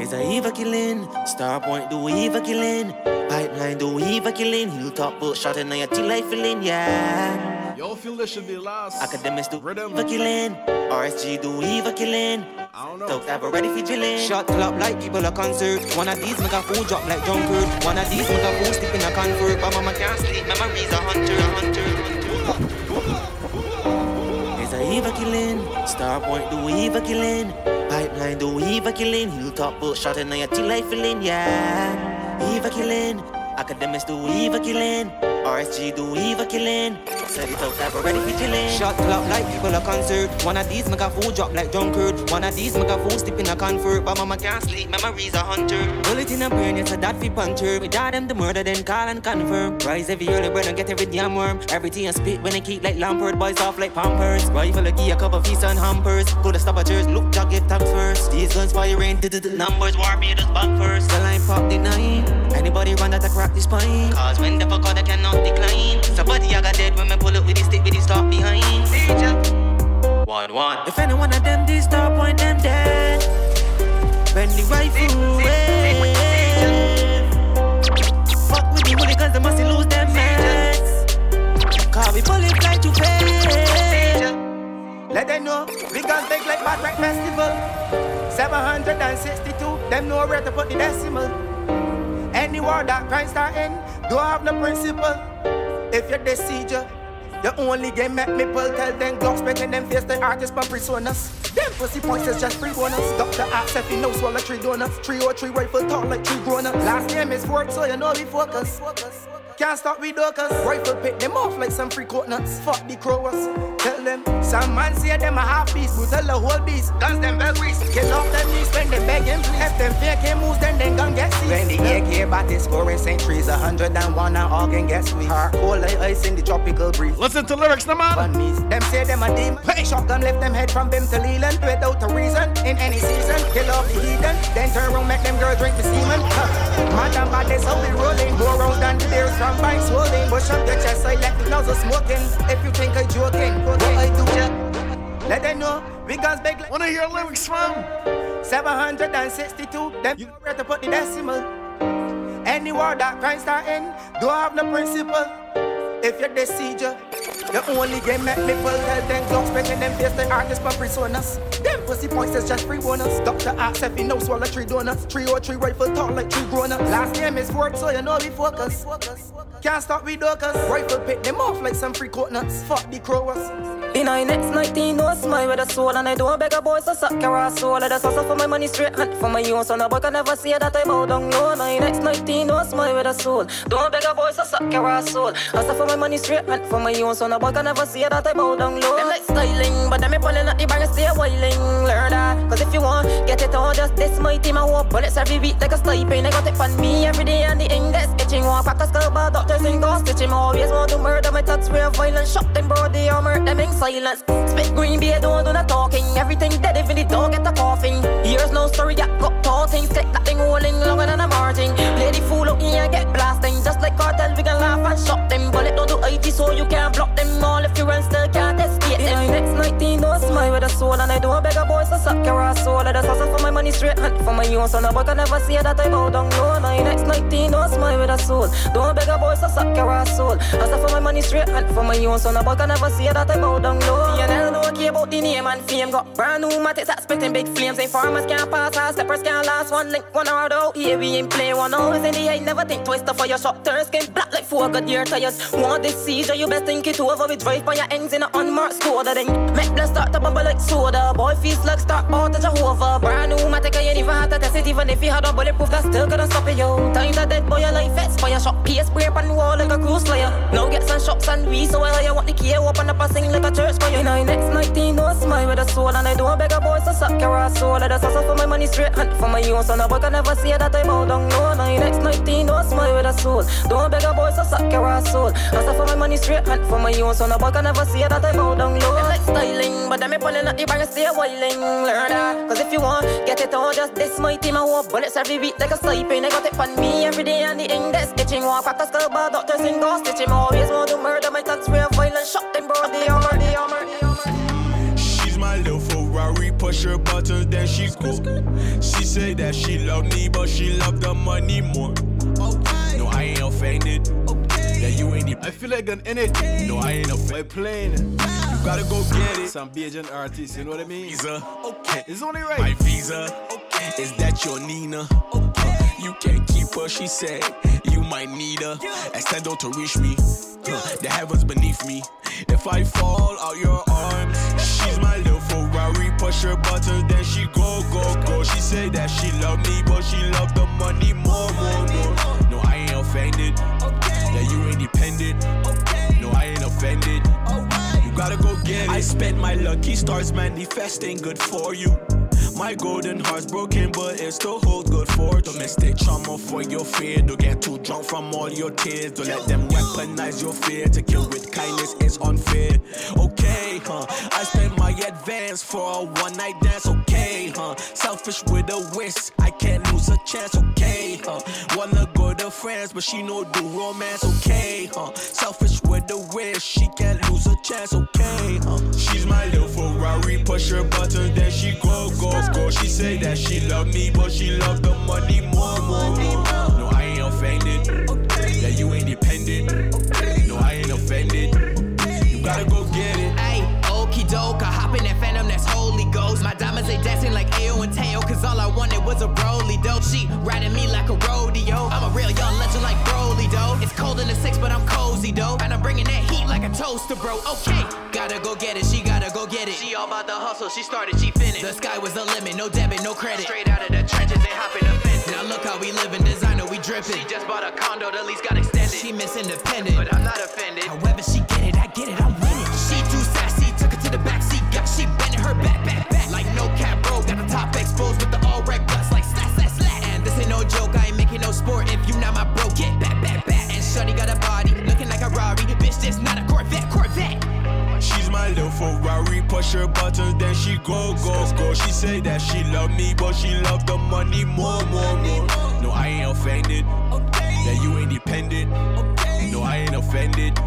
Is a Eva killing? Star Point do Eva killing? Pipeline do Eva killing? Hilltop bull shot in your till life feeling, yeah. Y'all feel this should be last. Academics do rhythm for killing. RSG do Eva killing. I don't know. Talks have already featuring. Shot clap like people a concert. One of these make a fool drop like jumper. One of these make a fool sleep in a convert. But mama can't sleep. Memories a hunter. It's a Eva killing. Star Point do Eva killing. Pipeline do Eva killing. Hilltop bull shot in your till life feeling, yeah. Eva killing. Academics do Eva killing. RSG do Eva killing. Set it out that we're ready for chilling. Shot clap like people a concert. One of these make a fool drop like drunkard. One of these make a fool sleep in a comfort. But mama can't sleep, memories a hunter. Bullet in a brain, it's a that fi punter. We die them the murder, then call and confirm. Rise every early bird and get every damn worm. Everything I spit when I keep like Lampard. Boys off like Pampers. Rifle a key, a couple feast and hampers. Go to stop a church, look jack it tanks first. These guns firing, numbers war me just back first. The line pop the 9. Anybody run that I crack this spine. Cause when the fuck out I cannot decline. Somebody I got dead women. Pull up with the stick with the stop behind. Danger. 1-1. If any one of them this Star Point them dead. Bend the rifle away. Fuck with the hooligans, they must lose them heads. Cause we pull it like you pay. Let them know we gon' take like Bad Rack Festival. 762, them know where to put the decimal. Anywhere that crime start in, don't have no principle. If you're deceiver, the only game make me pull. Tell them dogs making them face the artists from personas. Them pussy points is just free bonus. Doctor acts if he knows swallow 3 donuts. 303 rifle talk like 3 grown-ups. Last name is Ford, so you know we focus. Can't stop with doctors. Rifle pick them off like some free coconuts. Fuck the crowers. Tell them some man say them a half beast. We tell the whole beast. Guns them Belgrease. Get off them knees when they begging please. If them fake moves then gun get seized. When the AK bat is scoring centuries, 101 and all can get sweet. Hard cold like ice in the tropical breeze. Listen to lyrics, no man. Them say them a demon. Hey. Shotgun left them head from them to Leland without a reason. In any season, kill off the heathen. Then turn around, make them girls drink the semen. Madam badness, how we rolling. More rounds than players from bikes rolling. Push up your chest, I let the nozzle smoking. If you think I joking, what I do? Let them know we guns big like. Wanna hear lyrics from? 762. Them you know where to put the decimal. Any war that crime start in, don't have no principle. If you're deceiver, the only game make me pull. Tell them dogs making them face the artists from personas. Them pussy points, that's just free bonus. Doctor asks if he knows swallow three donuts. 303 rifle tall like three grown-ups. Last name is Ford, so you know we focus. Can't stop with docus. Rifle pick them off like some free coconuts. Fuck the crowers. In I next 19, no smile with a soul. And I don't beg a boy, so suck your ass soul. I just hustle for my money straight hunt for my own. So no boy can never say that I bow down low. In I next 19, no smile with a soul. Don't beg a boy, so suck your ass soul. Hustle for my money straight hunt for my own. So no boy can never say that I bow down low. Them like styling, but them me pulling at the bang and stay whiling. Learn that, cause if you want, get it all, just this my team. I hope bullets every week like a stipend. I got it on me every day and the ink that's itching. Walk back a skull bar, doctors ain't gonna stitch him. Always want to murder my thugs, real violence. Shot them bro, they all murder them in silence. Spit green beer, don't do no talking. Everything dead if the dog get a coughing. Here's no story, I got tall things. Click that thing rolling longer than a margin. Play the fool out here and get blasting. Just like cartel, we can laugh and shot them. Bullet don't do IT so you can't block them. All if you run still can't escape them. Next 19, no smile with a soul. And I don't beg a boy, so suck your ass soul. I just hustle for my money straight hunt for my own. So no boy can never see that I bow down low. My next 19, no smile with a soul. Don't beg a boy, so suck your ass soul. Hustle for my money straight hunt for my own. So no boy can never see that I bow down low. TNL don't care about the name and fame. Got brand new matics that's spitting big flames. Informers can't pass us, slippers can't last. One link, one hour out here, we ain't play one. Always in the hate, never think twice. For your short turn skin black like 4 good year tires. Want this seizure, you best think it over. We drive by your ends in an unmarked Skoda. Make blood start to bubble like soda. Boy feels like start out to Jehovah. Brand new matic, I ain't even had to test it. Even if you had a bulletproof, that still couldn't stop it, yo. Times are dead, boy, your life is fire. Shot PS spray up on the wall like a cruise flyer. Now get some shots and we so I want the key open up and sing like a church choir. In I next 19, no smile with a soul. And I don't beg a boy, so suck your ass soul. I just hustle for my money straight hunt for my own. So no boy can never say that I bow down low. In I next 19, no smile with a soul. Don't beg a boy, so suck your ass soul. Hustle for my money straight hunt for my own. So no boy can never say that I bow down low. Like styling, but I'm pulling up the bang and stay whiling. Learn that, cause if you want, get it all, just this my team. I hope bullets every week like a stipend. I got it on me every day and the ink that's itching. Walk back a skull bar, doctors ain't gonna stitch him. Always want to murder my thugs, real violent. Shot them bro, they all murder, they all murder. She's my little Ferrari, push her buttons, then she's cool. She said that she loved me, but she loved the money more. Okay. No, I ain't offended. Okay. Yeah, you ain't even. I feel like an idiot. Okay. No, I ain't offended. We're playing. You gotta go get it. Some Bajan artist, you know what I mean? Visa. Okay. It's only right. My visa. Okay. Is that your Nina? Okay. You can't keep her, she said. You might need her. Yeah. Extend her to reach me. Yeah. The heavens beneath me. If I fall out your arms, she's my little Ferrari. Push her buttons, then she go, go, go. She said that she loved me, but she loved the money more, more, more. No, I ain't offended. Okay. Yeah, you ain't dependent. Okay. No, I ain't offended. Right. You gotta go get it. I spent my lucky stars manifesting good for you. My golden heart's broken, but it still holds good for. Don't mistake trauma for your fear. Don't get too drunk from all your tears. Don't let them weaponize your fear. To kill with kindness is unfair. Okay, huh? I spent my advance for a one-night dance. Okay, huh? Selfish with a whisk. I can't lose a chance. Okay, huh? Wanna go to France, but she no do romance. Okay, huh? Selfish with a whisk. She can't lose a chance. Okay, huh? She's my little Ferrari. Push her buttons, then she go, go. She said that she loved me, but she loved the money more, more, more. No, I ain't offended. Okay. Yeah, you ain't dependent. Okay. No, I ain't offended. Okay. You gotta go get it. Ay, okie doke, I hop in that phantom, that's Holy Ghost. My diamonds, they dancing like Ayo and Tao, cause all I wanted was a Broly dope. She riding me like a rodeo. I'm a real young legend like Broly though. It's cold in the six, but I'm cozy though. And I'm bringing that heat like a toaster, bro. Okay, gotta go get it. She gotta go get it. She all about the hustle. She started, she finished. The sky was the limit, no debit, no credit. Straight out of the trenches and hopping the fence. Now look how we living, designer, we dripping. She just bought a condo, the lease got extended. She miss independent, but I'm not offended. However she get it, I'm winning. She too sassy, took it to the backseat. Got she bending her back, back, back. Like no cap, bro, got the top exposed with the all red guts like slat, slat, slat. And this ain't no joke, I ain't making no sport. If you not my bro, get back, back, back. And shorty got a body, looking like a Rari. Bitch, this not a Corvette, Corvette. She's my little Ferrari, push her buttons, then she go, go, go. She said that she loved me, but she loved the money more, more, more. No, I ain't offended. Yeah, you ain't dependent. No, I ain't offended.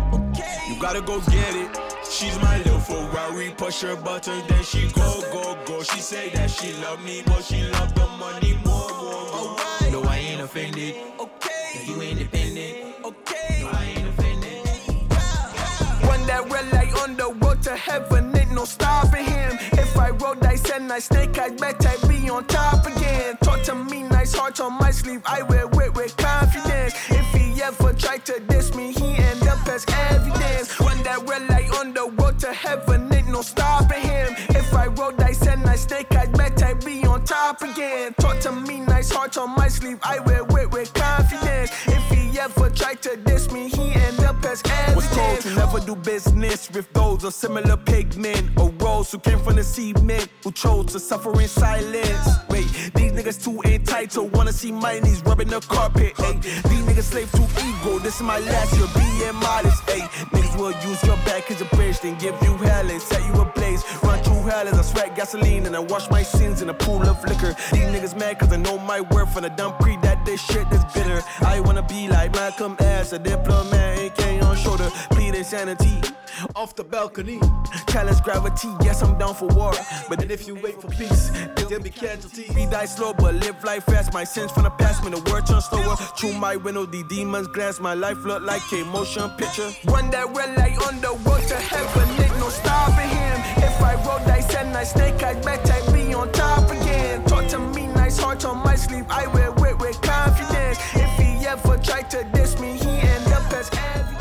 You gotta go get it. She's my little Ferrari, push her buttons, then she go, go, go. She said that she loved me, but she loved the money more, more, more. No, I ain't offended. Yeah, you ain't dependent. No, I ain't offended. One that red light on the road to heaven, ain't no stopping him. If I roll dice and midnight, snake-eyed, bet I be on top again. Talk to me nice, heart on my sleeve, I wear wit with confidence. If he ever tried to diss me, he end up as evidence. One that will I on the road to heaven, ain't no stopping him. If I roll dice and I snake-eyed, bet I be on top again. Talk to me nice, heart on my sleeve, I wear wit with confidence. If he ever tried to diss me, he end up as evidence. Was told to never do business with those of similar pigment or roles who came from the cement, who chose to suffer in silence. Wait, these niggas too entitled, wanna see my knees rubbing the carpet. Ay, these niggas slave to ego, this is my last year being modest. Ay, niggas will use your back as a bridge, then give you hell and set you ablaze. Run through hell as I sweat gasoline and I wash my sins in a pool of liquor. These niggas mad cause I know my worth and I done pre that this shit is bitter. I wanna be like Malcolm X, a diplomat, AK on shoulder, plead insanity. Off the balcony, challenge gravity, yes I'm down for war, but if you wait for peace, there'll be casualties. We die slow but live life fast, my sins from the past, when the world turns slower. Through my window the demons glance, my life look like a motion picture. One that will lay on the road to heaven, ain't no stopping him. If I roll dice and I snake-eyed, bet I be on top again. Talk to me nice, heart on my sleeve, I wear wit with confidence. If he ever tried to diss me, he end up as evidence.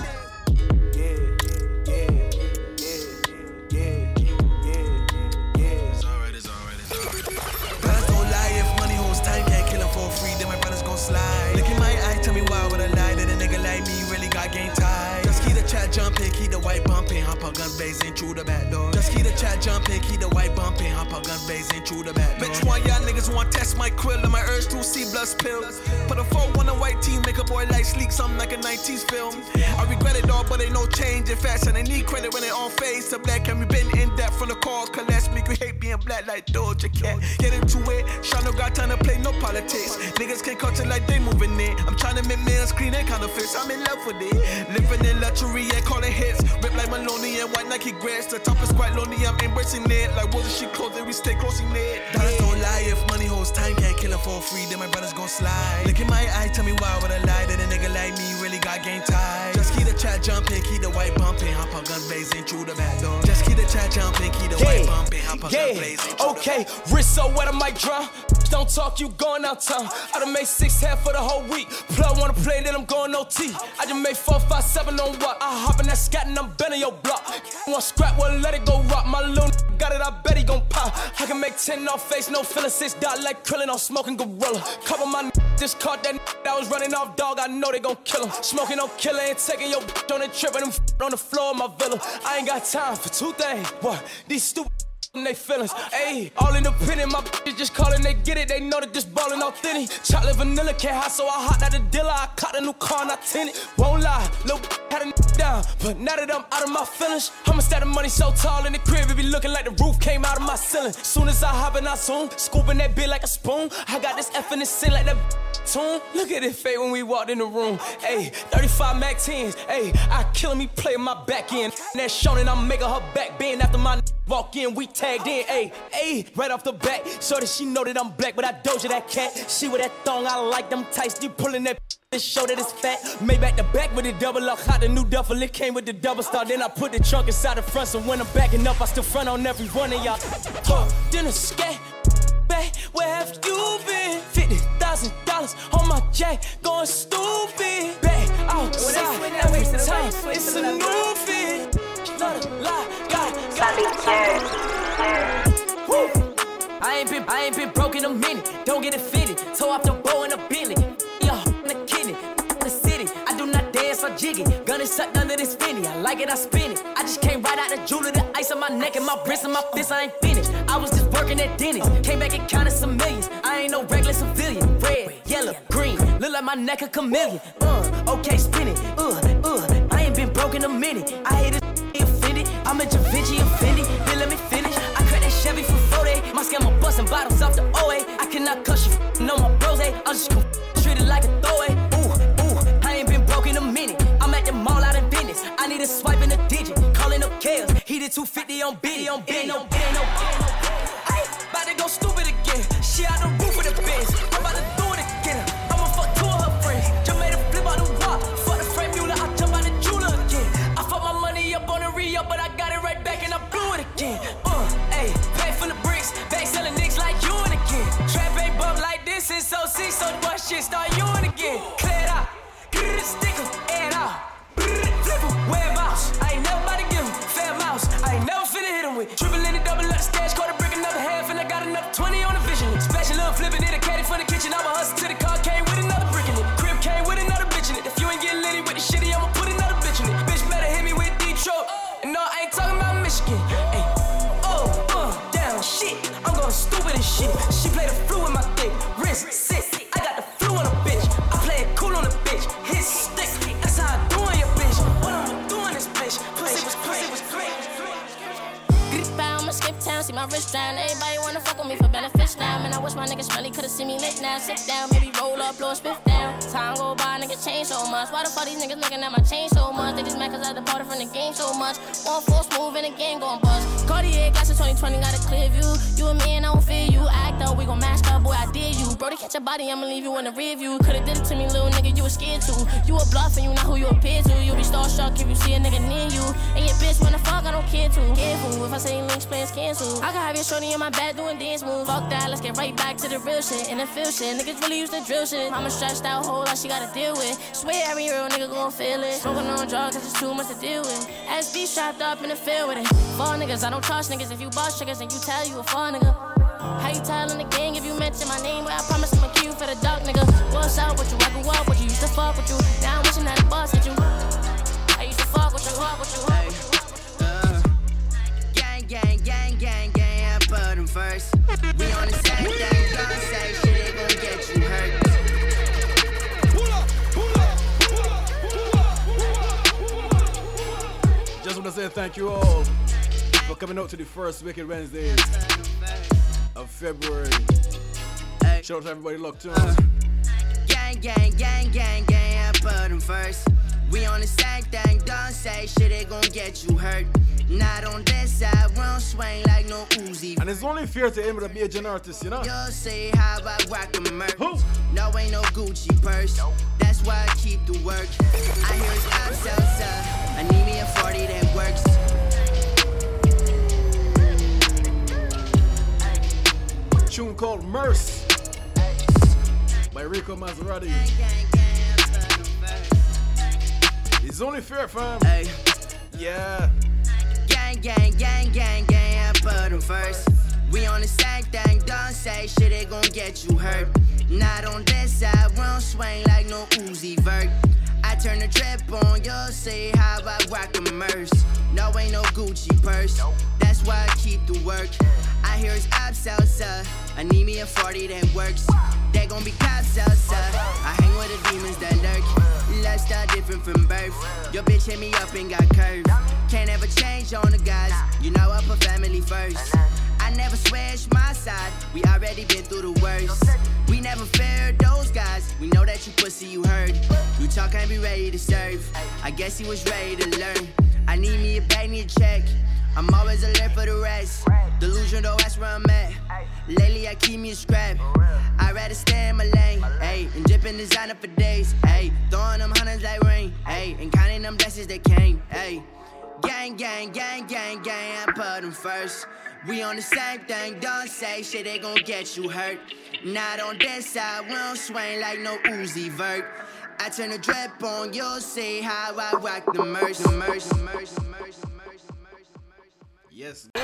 Slide. Look in my eye, tell me why would I lie? That a nigga like me really got game tied. Just keep the chat jumping, keep the white bumping, hop on gun blazing through the back door. Just keep the chat jumping, keep the white bumping, hop on gun blazing through the back door. Bitch, why y'all niggas want to test my quill and my urge to see blood spill? Put a 4 on a white team, make a boy like sleek, something like a 90s film. I regret it all, but ain't no change in fashion. I need credit when they on face to black, and we been in depth from the call. Collapse me, you hate being black like Doja Cat. Get into it, Sean no got time to play no politics. Niggas can't culture like they moving it. I'm trying to make millions clean and counterfeits. I'm in love with it. Living in luxury and calling hits. Rip like Maloney and white Nike grits. The top is quite lonely, I'm embracing it. Like wolves and shit clothing, we stay close in it. Dollars don't lie, if money holds time, can't kill it for free, then my brother's gon' slide. Look in my eye, tell me why would I lie? That a nigga like me really got game tied. Just keep the chat jumping, keep the white bumping, hop on gun blazing through the back door. Just keep the chat jumping, keep the white bumping, hop on gun blazing. Okay, wrist so wet, I might drum. Don't talk, you going out town. I done made 6 half for the whole week. Plug wanna play, then I'm going OT. I just made 4, 5, 7 on what? I hop in that scat and I'm bending your block. One scrap, well let it go rock. My little got it, I bet he gon' pop. I can make 10 off face, no feeling. 6 dot like Krillin, I'm smoking gorilla. Cover my just caught that that was running off, dog. I know they gon' kill him. Smoking no killer, ain't taking your on the trip and them on the floor of my villa. I ain't got time for 2 things. What? These stupid and they feelings, ayy, all independent, my bitches just callin', they get it, they know that this ballin' authentic, chocolate vanilla, can't hide, so I hopped out the dealer, I caught a new car and I tinted, won't lie, lil' had a down, but now that I'm out of my feelings, I'ma stack the money so tall in the crib, it be looking like the roof came out of my ceiling, soon as I hop in, I zoom, scooping that bit like a spoon, I got this F in the scene like that tune, look at it fade when we walked in the room, ayy, 35 Mac 10s, ayy, I killin' me playin' my back end, and that Shonen, I'm making her back bend after my walk in, we tagged in, ayy, ayy, right off the bat. So that she know that I'm black, but I doja that cat. She with that thong, I like them tights. You pulling that to show that it's fat. Made back the back with the double up. Hot the new duffel, it came with the double star. Then I put the trunk inside the front, so when I'm backing up, I still front on every one of y'all. Dinner scat, back, where have you been? $50,000 on my jack, going stupid. Back outside, every time, it's a new fit. I ain't been broke in a minute, don't get it fitted. Toe off the bow in a Bentley, yeah, in the kidney, in the city. I do not dance or jiggy, gun is sucked under this finny. I like it, I spin it. I just came right out the jewelry, the ice on my neck and my wrist and my fist. I ain't finished. I was just working at Denny's, came back and counted some millions. I ain't no regular civilian. Red, yellow, green, look like my neck a chameleon. Okay, spin it. I ain't been broke in a minute. I hate it. I'm a Javinci offended, then let me finish. I crack that Chevy for 40. My scammer bustin' bottles off the OA. I cannot cuss you no more bros, eh? I'm just gon' treat it like a throwaway. I ain't been broke in a minute. I'm at the mall out of business. I need a swipe and a digit. Callin' up Kales. He did 250 on Biddy, on Biddy, on Biddy, on Biddy. I ain't about to go stupid again. She out the roof of the bitch. I'm about to do it again. I'ma fuck 2 of her friends. Just made a flip out the wall. Fuck the frame Mueller, I jump out the jeweler again. I fuck my money up on the re-up, but I got it right back and I blew it again. Hey, back from the bricks, back selling see so do I shit, start you again. Clear out, stick em, air out, flip em, wear mouse. I ain't never about to give him fair mouse. I ain't never finna hit him with triple in the double up stash, caught a brick another half, and I got enough 20 on the vision. Special up, flipping it, a caddy from the kitchen. I'ma hustle to the car, came with another brick in it. Crib came with another bitch in it. If you ain't getting litty with the shitty, I'ma put another bitch in it. Bitch better hit me with Detroit, and no, I ain't talking about Michigan. Ay, oh, damn shit, I'm going stupid as shit. She played the flute with my thick wrist. See my wrist down, everybody wanna fuck with me for benefits now. Man, I wish my niggas really could've seen me lit now. Sit down, maybe roll up, blow a spiff down. Time go by, niggas change so much. Why the fuck these niggas looking at my chain so much? They just mad cause I departed from the game so much. One full move and the game gon' bust. Cartier, got your 2020, got a clear view. You and me and I don't fear you. Act up, we gon' mask up, boy, I did you. Brody, catch your body, I'ma leave you in the rear view. Could've did it to me, little nigga, you was scared too. You a bluff and you not who you appear to. You be starstruck if you see a nigga near you. And your bitch wanna fuck, I don't care too. Careful, if I say links, plans cancel. I can have your shorty in my bed doing dance moves. Fuck that, let's get right back to the real shit. And the feel shit, niggas really used to drill shit. I'm a stressed out whole lot she gotta deal with. Swear every real nigga gon' feel it. Smoking on drugs, it's just too much to deal with. SB strapped up in the field with it. Fall niggas, I don't trust niggas. If you boss triggers and you tell you a fall nigga. How you telling the gang if you mention my name? Well, I promise I'ma kill you for the dog nigga. What's up with you? I grew up with you, used to fuck with you. Now I'm wishing that I boss at you. I used to fuck with you, fuck with you. Gang, I put them first. We on the same thing, don't say shit, it gon' get you hurt. Just wanna say thank you all for coming out to the first Wicked Wednesday of February. Shout out to everybody locked in. Gang, I put them first. We on the same thing, don't say shit, it gon' get you hurt. Not on this side, we don't swing like no Uzi. And it's only fair to him to be a gen artist, you know? You'll see how I rock a merch. No, ain't no Gucci purse. Nope. That's why I keep the work. I hear his pops outside. I need me a 40 that works. A tune called Merce by Rico Maserati. It's only fair, fam. Hey. Yeah. Gang, I put them first. We on the same thing, don't say shit, it gon' get you hurt. Not on this side, we don't swing like no Uzi Vert. I turn the drip on, you'll see how I rock a merch. No, ain't no Gucci purse, that's why I keep the work. I hear his ops outside, I need me a 40 that works. They gon' be cops outside, I hang with the demons that lurk. Lifestyle different from birth, your bitch hit me up and got curved. Can't ever change on the guys, you know I put family first. I never switch my side, we already been through the worst. We never feared those guys, we know that you pussy, you heard. You talk ain't be ready to serve, I guess he was ready to learn. I need me a bag, need a check, I'm always alert for the rest. Delusional, that's where I'm at. Lately I keep me a scrap. I'd rather stay in my lane, ayy, and dipping designer for days, ayy, throwing them hundreds like rain, ayy, and counting them blessings that came, ayy. Gang, I put them first. We on the same thing, don't say shit, they gon' get you hurt. Not on this side, we don't swing like no Uzi Vert. I turn the drip on, you'll see how I rock the merch. Yes. Oh,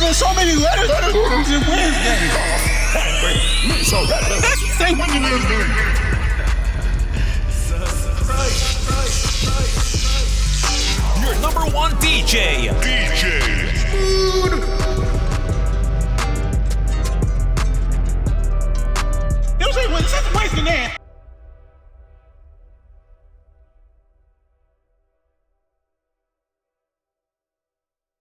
there's so many letters in Wednesday. So that's the same one you need to do. Your number one DJ.